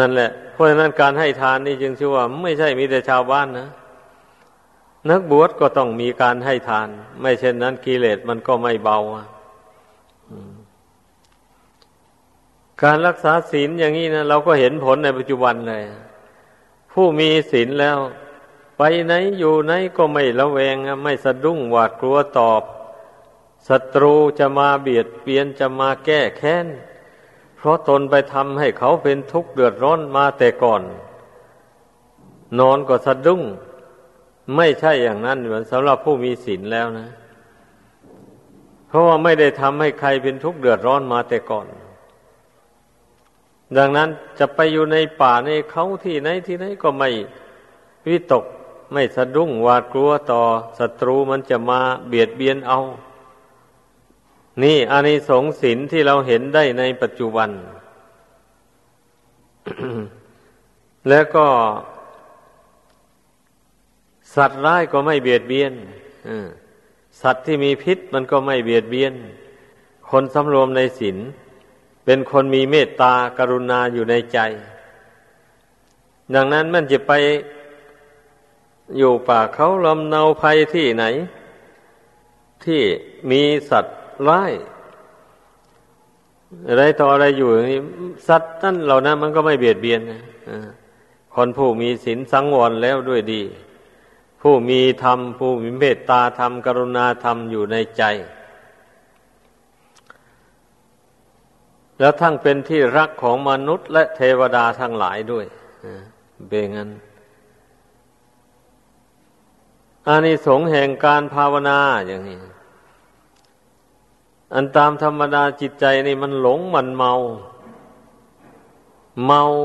นั่นแหละเพราะฉะนั้นการให้ทานนี่จึงชื่อว่าไม่ใช่มีแต่ชาวบ้านนะ นักบวชก็ต้องมีการให้ทานไม่เช่นนั้นกิเลสมันก็ไม่เบาการรักษาศีลอย่างนี้นะเราก็เห็นผลในปัจจุบันเลยผู้มีศีลแล้วไปไหนอยู่ไหนก็ไม่ระแวงไม่สะดุ้งหวาดกลัวตอบศัตรูจะมาเบียดเบียนจะมาแก้แค้นเพราะตนไปทำให้เขาเป็นทุกข์เดือดร้อนมาแต่ก่อนนอนก็สะดุ้งไม่ใช่อย่างนั้นเหมือนสำหรับผู้มีศีลแล้วนะเพราะว่าไม่ได้ทำให้ใครเป็นทุกข์เดือดร้อนมาแต่ก่อนดังนั้นจะไปอยู่ในป่าในเขาที่ไหนที่ไหนก็ไม่วิตกไม่สะดุ้งหวาดกลัวต่อศัตรูมันจะมาเบียดเบียนเอานี่อานิสงส์ศีลที่เราเห็นได้ในปัจจุบัน แล้วก็สัตว์ร้ายก็ไม่เบียดเบียนสัตว์ที่มีพิษมันก็ไม่เบียดเบียนคนสำรวมในศีลเป็นคนมีเมตตากรุณาอยู่ในใจดังนั้นมันจะไปอยู่ป่าเขาลำเนาภัยที่ไหนที่มีสัตว์ร้ายอะไรต่ออะไรอยู่อย่างนี้สัตว์นั่นเหล่านั้นมันก็ไม่เบียดเบียนนะคนผู้มีศีลสังวรแล้วด้วยดีผู้มีธรรมผู้มีเมตตาธรรมกรุณาธรรมอยู่ในใจแล้วทั้งเป็นที่รักของมนุษย์และเทวดาทั้งหลายด้วยเป็นงั้นอานิสงส์แห่งการภาวนาอย่างนี้อันตามธรรมดาจิตใจนี่มันหลงมันเมา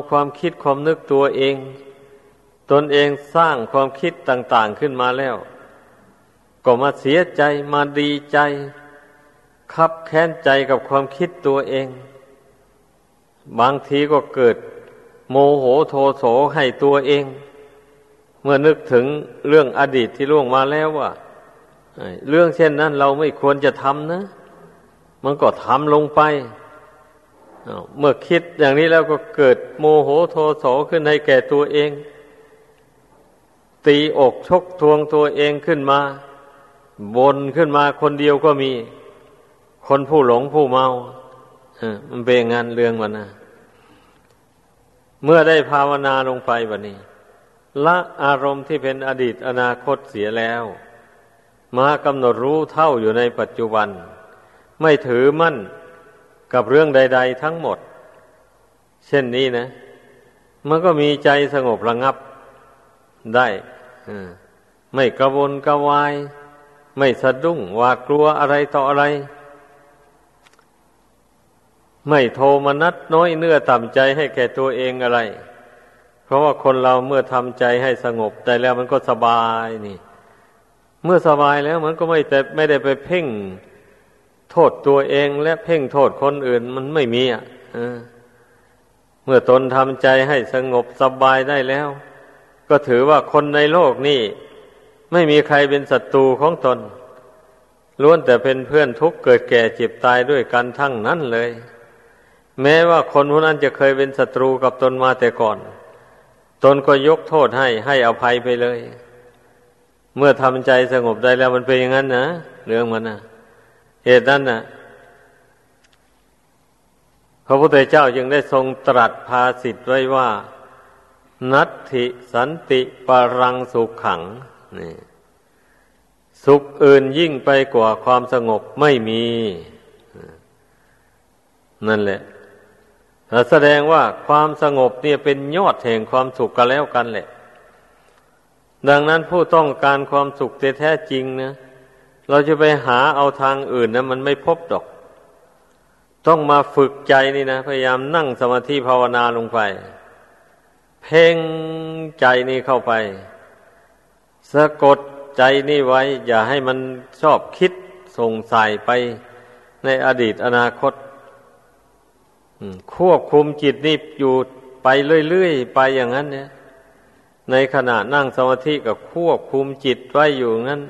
ความคิดความนึกตัวเองตนเองสร้างความคิดต่างๆขึ้นมาแล้วก็มาเสียใจมาดีใจคับแค้นใจกับความคิดตัวเองบางทีก็เกิดโมโหโทโสให้ตัวเองเมื่อนึกถึงเรื่องอดีตที่ล่วงมาแล้วว่าเรื่องเช่นนั้นเราไม่ควรจะทำนะมันก็ทำลงไปเมื่อคิดอย่างนี้แล้วก็เกิดโมโหโทโสขึ้นให้แก่ตัวเองตีอกชกทวงตัวเองขึ้นมาบ่นขึ้นมาคนเดียวก็มีคนผู้หลงผู้เมามันเป็นงานเรื่องมันนะเมื่อได้ภาวนาลงไปบัดนี้ละอารมณ์ที่เป็นอดีตอนาคตเสียแล้วมากำหนดรู้เท่าอยู่ในปัจจุบันไม่ถือมั่นกับเรื่องใดๆทั้งหมดเช่นนี้นะมันก็มีใจสงบระงับได้ไม่กระวนกระวายไม่สะดุ้งหวาดกลัวอะไรต่ออะไรไม่โทมนัสน้อยเนื้อต่ำใจให้แก่ตัวเองอะไรเพราะว่าคนเราเมื่อทำใจให้สงบใจแล้วมันก็สบายนี่เมื่อสบายแล้วมันก็ไม่ได้ไปเพ่งโทษตัวเองและเพ่งโทษคนอื่นมันไม่มีเมื่อตนทำใจให้สงบสบายได้แล้วก็ถือว่าคนในโลกนี่ไม่มีใครเป็นศัตรูของตนล้วนแต่เป็นเพื่อนทุกข์เกิดแก่เจ็บตายด้วยกันทั้งนั้นเลยแม้ว่าคนผู้นั้นจะเคยเป็นศัตรูกับตนมาแต่ก่อนตนก็ยกโทษให้อภัยไปเลยเมื่อทำใจสงบได้แล้วมันเป็นอย่างนั้นนะเรื่องมันนะเหตุนั้นนะพระพุทธเจ้าจึงได้ทรงตรัสภาษิตไว้ว่านัตถิสันติปรังสุขขังนี่สุขอื่นยิ่งไปกว่าความสงบไม่มีนั่นแหละแสดงว่าความสงบเนี่ยเป็นยอดแห่งความสุขกันแล้วกันแหละดังนั้นผู้ต้องการความสุขแท้จริงนะเราจะไปหาเอาทางอื่นนะมันไม่พบดอกต้องมาฝึกใจนี่นะพยายามนั่งสมาธิภาวนาลงไปเพ่งใจนี่เข้าไปสะกดใจนี่ไว้อย่าให้มันชอบคิดส่งสายไปในอดีตอนาคตควบคุมจิตนี่อยู่ไปเรื่อยๆไปอย่างนั้นเนี่ยในขณะนั่งสมาธิก็ควบคุมจิตไว้อยู่งั้น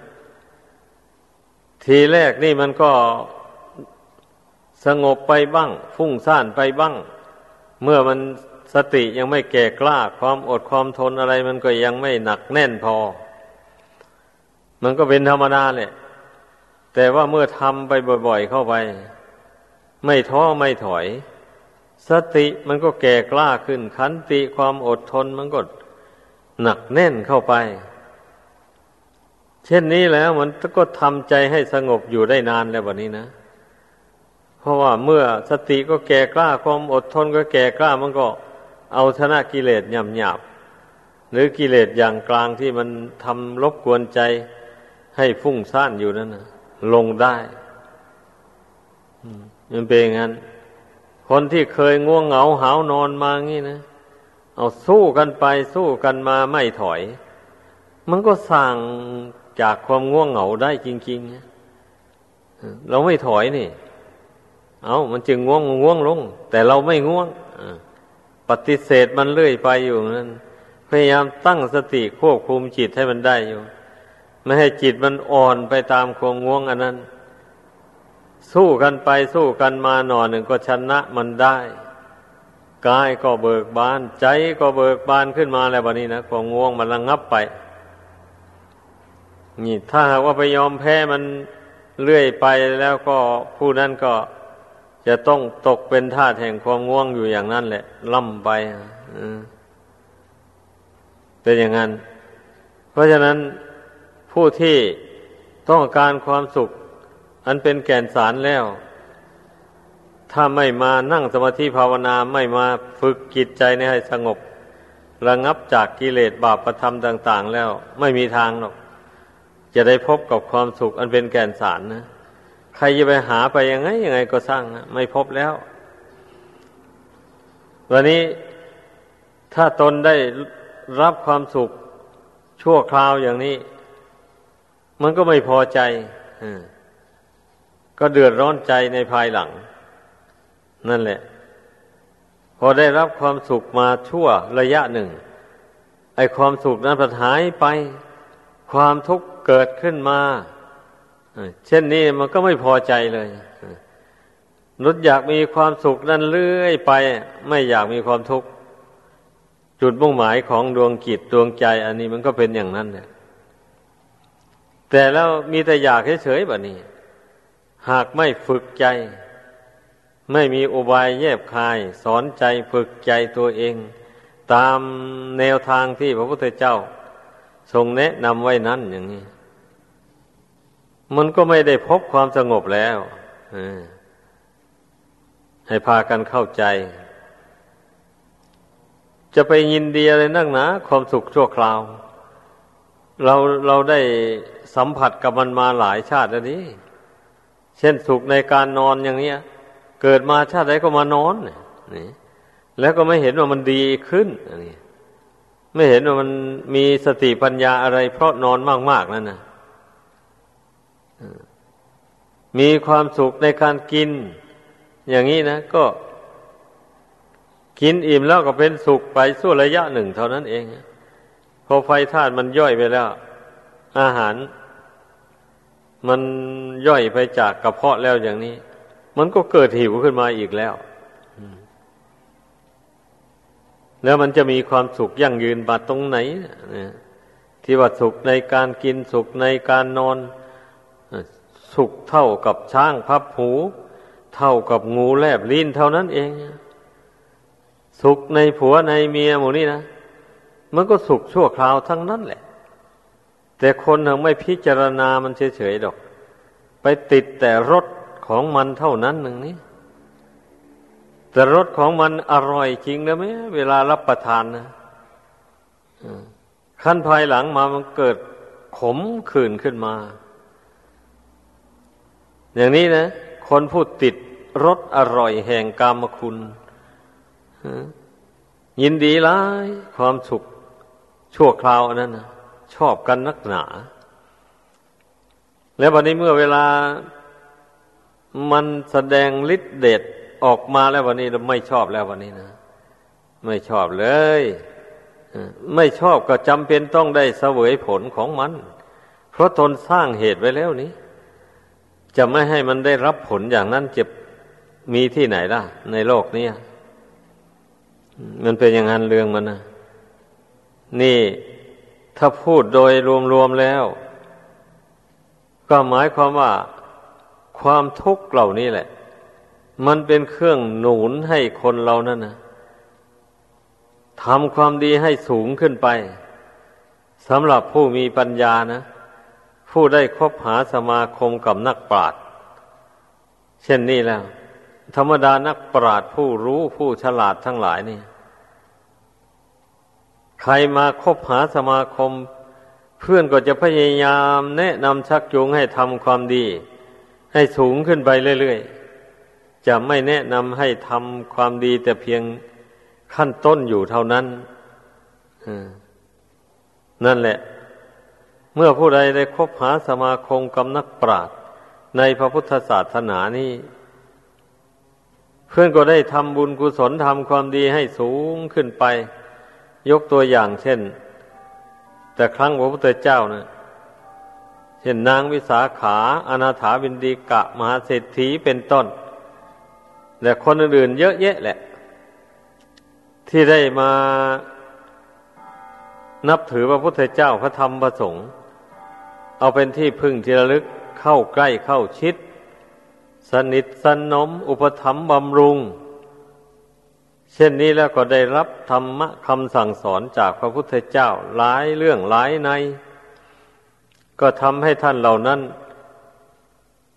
ทีแรกนี่มันก็สงบไปบ้างฟุ้งซ่านไปบ้างเมื่อมันสติยังไม่แก่กล้าความอดความทนอะไรมันก็ยังไม่หนักแน่นพอ มันก็เป็นธรรมดาแหละแต่ว่าเมื่อทำไปบ่อยๆเข้าไปไม่ท้อไม่ถอยสติมันก็แก่กล้าขึ้นขันติความอดทนมันก็หนักแน่นเข้าไปเช่นนี้แล้วมันก็ทำใจให้สงบอยู่ได้นานแล้วบัดนี้นะเพราะว่าเมื่อสติก็แก่กล้าความอดทนก็แก่กล้ามันก็เอาชนะกิเลสหยาบๆหรือกิเลสอย่างกลางที่มันทำรบกวนใจให้ฟุ้งซ่านอยู่นั่นนะลงได้มันเป็นอย่างนั้นคนที่เคยง่วงเหงาหาวนอนมางี้นะเอาสู้กันไปสู้กันมาไม่ถอยมันก็สั่งจากความง่วงเหงาได้จริงๆเราไม่ถอยนี่เอามันจึงง่วงลงแต่เราไม่ง่วงปฏิเสธมันเรื่อยไปอยู่นั้นพยายามตั้งสติควบคุมจิตให้มันได้อยู่ไม่ให้จิตมันอ่อนไปตามความง่วงอันนั้นสู้กันไปสู้กันมาหน่อหนึ่งก็ชนะมันได้กายก็เบิกบานใจก็เบิกบานขึ้นมาแล้วบัดนี้นะความง่วงมันระงับไปนี่ถ้าหากว่าไปยอมแพ้มันเรื่อยไปแล้วก็ผู้นั้นก็จะต้องตกเป็นทาสแห่งความง่วงอยู่อย่างนั้นแหละล่ำไปเป็นอย่างนั้นเพราะฉะนั้นผู้ที่ต้องการความสุขอันเป็นแก่นสารแล้วถ้าไม่มานั่งสมาธิภาวนาไม่มาฝึกจิตใจให้สงบระงับจากกิเลสบาปธรรมต่างๆแล้วไม่มีทางหรอกจะได้พบกับความสุขอันเป็นแก่นสารนะใครจะไปหาไปยังไงก็สร้างนะไม่พบแล้ววันนี้ถ้าตนได้รับความสุขชั่วคราวอย่างนี้มันก็ไม่พอใจก็เดือดร้อนใจในภายหลังนั่นแหละพอได้รับความสุขมาชั่วระยะหนึ่งไอ้ความสุขนั้นมันหายไปความทุกข์เกิดขึ้นมาเช่นนี้มันก็ไม่พอใจเลยนุชอยากมีความสุขนั่นเรื่อยไปไม่อยากมีความทุกข์จุดมุ่งหมายของดวงจิตดวงใจอันนี้มันก็เป็นอย่างนั้นแหละแต่แล้วมีแต่อยากเฉยๆแบบนี้หากไม่ฝึกใจไม่มีอุบายแยบคายสอนใจฝึกใจตัวเองตามแนวทางที่พระพุทธเจ้าทรงแนะนำไว้นั้นอย่างนี้มันก็ไม่ได้พบความสงบแล้วให้พากันเข้าใจจะไปยินดีอะไรนักหนาความสุขชั่วคราวเราได้สัมผัสกับมันมาหลายชาติแล้วนี่เช่นสุขในการนอนอย่างนี้เกิดมาชาติไหนก็มานอนนี่แล้วก็ไม่เห็นว่ามันดีขึ้นนี่ไม่เห็นว่ามันมีสติปัญญาอะไรเพราะนอนมากๆนั่นนะมีความสุขในการกินอย่างนี้นะก็กินอิ่มแล้วก็เป็นสุขไปชั่วระยะหนึ่งเท่านั้นเองพอไฟธาตุมันย่อยไปแล้วอาหารมันย่อยไปจากกระเพาะแล้วอย่างนี้มันก็เกิดหิวขึ้นมาอีกแล้วแล้วมันจะมีความสุขยั่งยืนมาตรงไหนเนี่ยที่ว่าสุขในการกินสุขในการนอนสุขเท่ากับช้างพับหูเท่ากับงูแลบลิ้นเท่านั้นเองสุขในผัวในเมียหมู่นี้นะมันก็สุขชั่วคราวทั้งนั้นแหละแต่คนยังไม่พิจารณามันเฉยๆดอกไปติดแต่รสของมันเท่านั้นนึงนี้แต่รสของมันอร่อยจริงนะแม่เวลารับประทานนะขั้นภายหลังมามันเกิดขมขื่นขึ้นมาอย่างนี้นะคนผู้ติดรสอร่อยแห่งกามคุณยินดีหลายความสุขชั่วคราวอันนั้นนะชอบกันนักหนาแล้ววันนี้เมื่อเวลามันแสดงฤทธิ์เดชออกมาแล้ววันนี้เราไม่ชอบแล้ววันนี้นะไม่ชอบเลยไม่ชอบก็จำเป็นต้องได้เสวยผลของมันเพราะตนสร้างเหตุไว้แล้วนี้จะไม่ให้มันได้รับผลอย่างนั้นจะมีที่ไหนล่ะในโลกนี้มันเป็นอย่างนั้นเรื่องมันนะนี่ถ้าพูดโดยรวมๆแล้ว ก็หมายความว่าความทุกข์เหล่านี้แหละมันเป็นเครื่องหนุนให้คนเรานั่นนะทำความดีให้สูงขึ้นไปสำหรับผู้มีปัญญานะผู้ได้คบหาสมาคมกับนักปราชญ์เช่นนี้แล้วธรรมดานักปราชญ์ผู้รู้ผู้ฉลาดทั้งหลายนี่ใครมาคบหาสมาคมเพื่อนก็จะพยายามแนะนำชักจูงให้ทำความดีให้สูงขึ้นไปเรื่อยๆจะไม่แนะนำให้ทำความดีแต่เพียงขั้นต้นอยู่เท่านั้นนั่นแหละเมื่อผู้ใดได้คบหาสมาคมกับนักปราชญ์ในพระพุทธศาสนานี้เพื่อนก็ได้ทำบุญกุศลทำความดีให้สูงขึ้นไปยกตัวอย่างเช่นแต่ครั้งพระพุทธเจ้านะเช่นนางวิสาขาอนาถาบิณฑิกะมหาเศรษฐีเป็นต้นและคนอื่นๆเยอะแยะแหละที่ได้มานับถือพระพุทธเจ้าพระธรรมพระสงฆ์เอาเป็นที่พึ่งที่ระลึกเข้าใกล้เข้าชิดสนิทสนมอุปถัมภ์บำรุงเช่นนี้แล้วก็ได้รับธรรมะคำสั่งสอนจากพระพุทธเจ้าหลายเรื่องหลายในก็ทำให้ท่านเหล่านั้น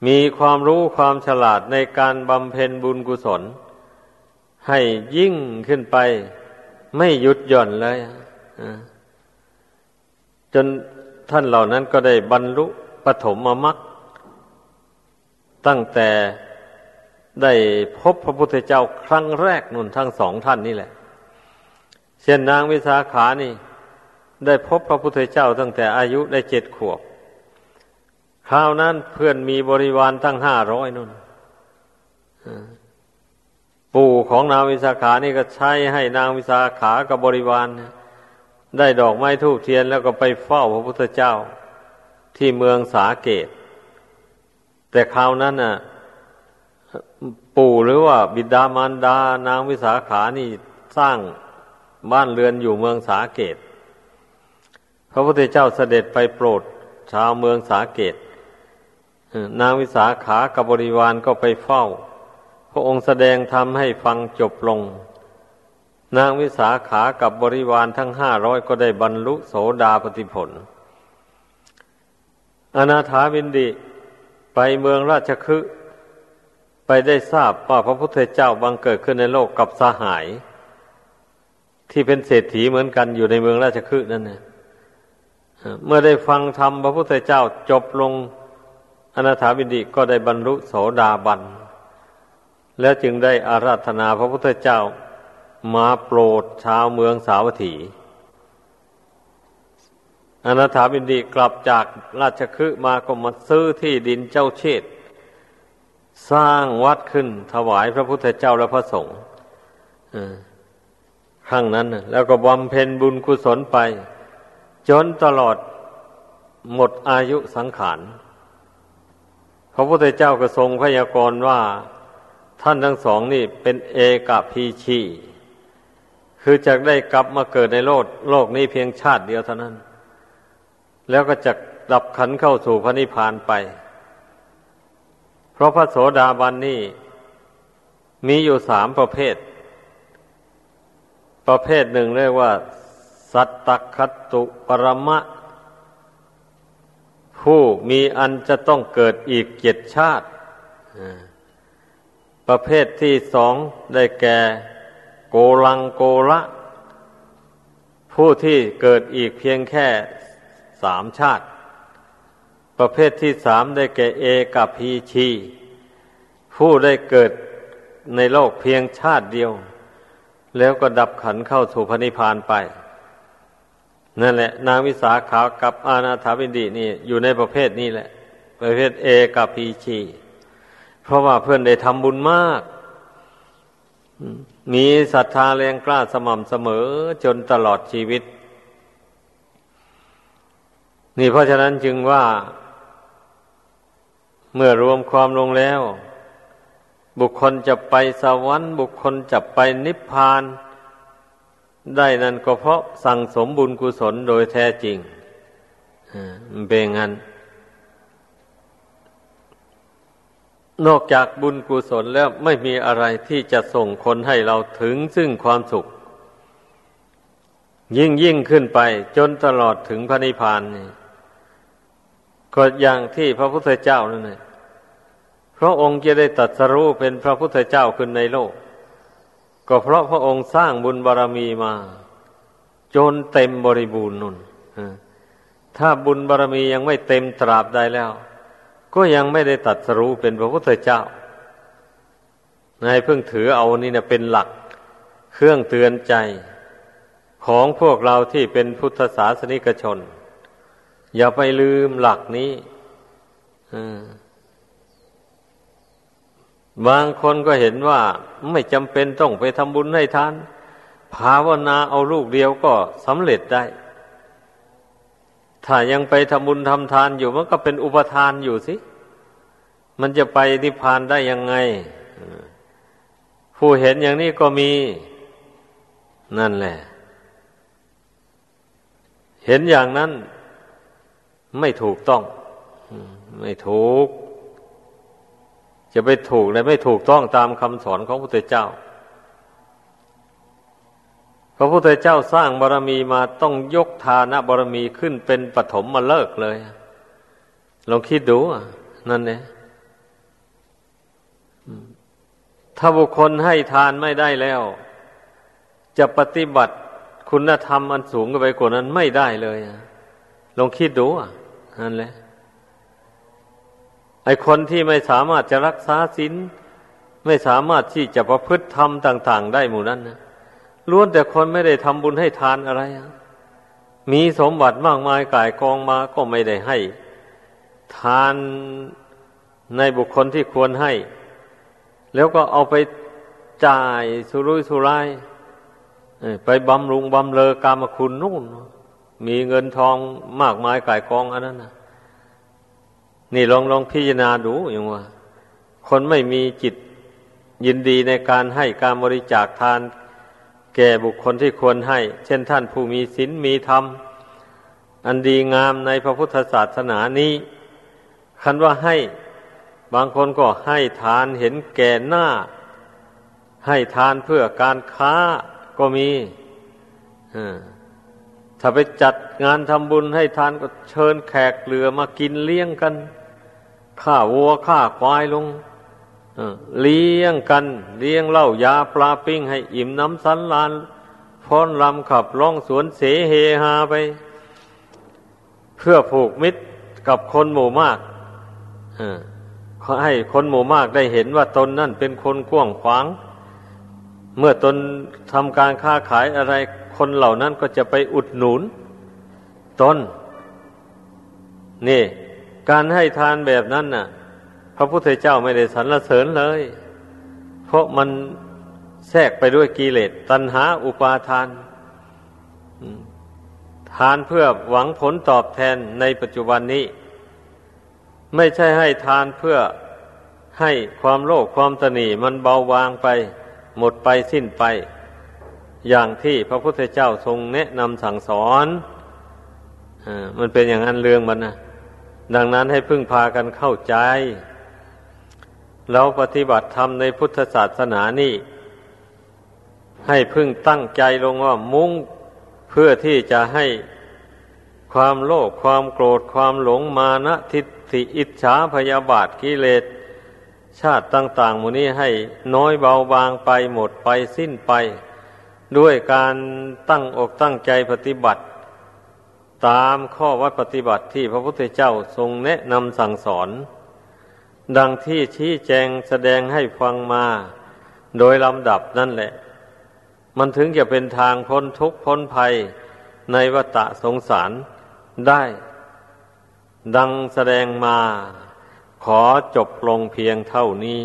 มีความรู้ความฉลาดในการบำเพ็ญบุญกุศลให้ยิ่งขึ้นไปไม่หยุดหย่อนเลยจนท่านเหล่านั้นก็ได้บรรลุปฐมมรรคตั้งแต่ได้พบพระพุทธเจ้าครั้งแรกนุ่นทั้งสองท่านนี่แหละเช่นนางวิสาขานี่ได้พบพระพุทธเจ้าตั้งแต่อายุได้7 ขวบคราวนั้นเพื่อนมีบริวารตั้ง500นุ่นปู่ของนางวิสาขานี่ก็ใช้ให้นางวิสาขากับบริวารได้ดอกไม้ธูปเทียนแล้วก็ไปเฝ้าพระพุทธเจ้าที่เมืองสาเกตแต่คราวนั้นน่ะปู่หรือว่าบิดามารดานางวิสาขานี่สร้างบ้านเรือนอยู่เมืองสาเกตพระพุทธเจ้าเสด็จไปโปรดชาวเมืองสาเกตนางวิสาขากับบริวารก็ไปเฝ้าพระองค์แสดงธรรมให้ฟังจบลงนางวิสาขากับบริวารทั้ง500ก็ได้บรรลุโสดาปัตติผลอนาถาบิณฑิไปเมืองราชคฤห์ไปได้ทราบว่าพระพุทธเจ้าบังเกิดขึ้นในโลกกับสหายที่เป็นเศรษฐีเหมือนกันอยู่ในเมืองราชคฤห์นั่นนะเมื่อได้ฟังธรรมพระพุทธเจ้าจบลงอนาถาบิณฑิก็ได้บรรลุโสดาบันแล้วจึงได้อาราธนาพระพุทธเจ้ามาโปรดชาวเมืองสาวัตถีอนาถาบิณฑิกลับจากราชคฤห์มาก็มาซื้อที่ดินเจ้าเชษฐสร้างวัดขึ้นถวายพระพุทธเจ้าและพระสงฆ์ครั้งนั้นแล้วก็บำเพ็ญบุญกุศลไปจนตลอดหมดอายุสังขารพระพุทธเจ้าก็ทรงพยากรณ์ว่าท่านทั้งสองนี่เป็นเอกพีชีคือจะได้กลับมาเกิดในโลกนี้เพียงชาติเดียวเท่านั้นแล้วก็จะดับขันเข้าสู่พระนิพพานไปเพราะพระโสดาบันนี่มีอยู่3 ประเภทประเภทหนึ่งเรียกว่าสัตตคัตตุปรมะผู้มีอันจะต้องเกิดอีก7 ชาติประเภทที่2ได้แก่โกลังโกละผู้ที่เกิดอีกเพียงแค่3 ชาติประเภทที่3ได้แก่เอกพีชีผู้ได้เกิดในโลกเพียงชาติเดียวแล้วก็ดับขันเข้าสู่พระนิพพานไปนั่นแหละนางวิสาขากับอนาถาบิณฑินี่อยู่ในประเภทนี้แหละประเภทเอกพีชีเพราะว่าเพื่อนได้ทำบุญมากมีศรัทธาแรงกล้าสม่ำเสมอจนตลอดชีวิตนี่เพราะฉะนั้นจึงว่าเมื่อรวมความลงแล้วบุคคลจะไปสวรรค์บุคคลจะไปนิพพานได้นั่นก็เพราะสั่งสมบุญกุศลโดยแท้จริงเป็นงั้น นอกจากบุญกุศลแล้วไม่มีอะไรที่จะส่งคนให้เราถึงซึ่งความสุขยิ่งขึ้นไปจนตลอดถึงพระนิพพานนี่ก็อย่างที่พระพุทธเจ้านั่นแหละพระองค์จะได้ตรัสรู้เป็นพระพุทธเจ้าขึ้นในโลกก็เพราะพระองค์สร้างบุญบารมีมาจนเต็มบริบูรณ์นุ่นถ้าบุญบารมียังไม่เต็มตราบใดแล้วก็ยังไม่ได้ตรัสรู้เป็นพระพุทธเจ้าให้เพิ่งถือเอานี่นะเป็นหลักเครื่องเตือนใจของพวกเราที่เป็นพุทธศาสนิกชนอย่าไปลืมหลักนี้บางคนก็เห็นว่าไม่จำเป็นต้องไปทำบุญให้ทานภาวนาเอาลูกเดียวก็สำเร็จได้ถ้ายังไปทำบุญทำทานอยู่มันก็เป็นอุปทานอยู่สิมันจะไปนิพพานได้ยังไงผู้เห็นอย่างนี้ก็มีนั่นแหละเห็นอย่างนั้นไม่ถูกต้องไม่ถูกจะไปถูกเลยไม่ถูกต้องตามคำสอนของพระพุทธเจ้าพระพุทธเจ้าสร้างบารมีมาต้องยกฐานะบารมีขึ้นเป็นปฐมมาเลิกเลยลองคิดดูนั่นเนี่ยถ้าบุคคลให้ทานไม่ได้แล้วจะปฏิบัติคุณธรรมอันสูงไปกว่านั้นไม่ได้เลยลองคิดดูนั่นแหละไอคนที่ไม่สามารถจะรักษาศีลไม่สามารถที่จะประพฤติธรรมต่างๆได้หมู่นั้นนะล้วนแต่คนไม่ได้ทำบุญให้ทานอะไรมีสมบัติมากมายก่ายกองมาก็ไม่ได้ให้ทานในบุคคลที่ควรให้แล้วก็เอาไปจ่ายสุรุ่ยสุร่ายไปบำรุงบำเลอกามคุณนู่นมีเงินทองมากมายก่ายกองอันนั้นนะนี่ลองพิจารณาดูอย่างว่าคนไม่มีจิตยินดีในการให้การบริจาคทานแก่บุคคลที่ควรให้เช่นท่านผู้มีศีลมีธรรมอันดีงามในพระพุทธศาสนานี้คันว่าให้บางคนก็ให้ทานเห็นแก่หน้าให้ทานเพื่อการค้าก็มีถ้าไปจัดงานทำบุญให้ทานก็เชิญแขกเหลือมากินเลี้ยงกันฆ่าวัวฆ่าควายลงเลี้ยงกันเลี้ยงเหล้ายาปลาปิ้งให้อิ่มน้ำสันลานฟ้อนรำขับร้องสวนเสเฮฮาไปเพื่อผูกมิตรกับคนหมู่มากให้คนหมู่มากได้เห็นว่าตนนั่นเป็นคนกว้างขวางเมื่อตนทำการค้าขายอะไรคนเหล่านั้นก็จะไปอุดหนุนตนนี่การให้ทานแบบนั้นน่ะพระพุทธเจ้าไม่ได้สรรเสริญเลยเพราะมันแทรกไปด้วยกิเลสตัณหาอุปาทานทานเพื่อหวังผลตอบแทนในปัจจุบันนี้ไม่ใช่ให้ทานเพื่อให้ความโลภความตณีมันเบาบางไปหมดไปสิ้นไปอย่างที่พระพุทธเจ้าทรงแนะนำสั่งสอนมันเป็นอย่างนั้นเรื่องมันนะดังนั้นให้พึ่งพากันเข้าใจเราปฏิบัติธรรมในพุทธศาสนานี่ให้พึ่งตั้งใจลงว่ามุ่งเพื่อที่จะให้ความโลภความโกรธความหลงมานะทิฏฐิอิจฉาพยาบาทกิเลสชาติต่างๆหมู่นี้ให้น้อยเบาบางไปหมดไปสิ้นไปด้วยการตั้งอกตั้งใจปฏิบัติตามข้อวัดปฏิบัติที่พระพุทธเจ้าทรงแนะนำสั่งสอนดังที่ชี้แจงแสดงให้ฟังมาโดยลำดับนั่นแหละมันถึงจะเป็นทางพ้นทุกข์พ้นภัยในวัฏสงสารได้ดังแสดงมาขอจบลงเพียงเท่านี้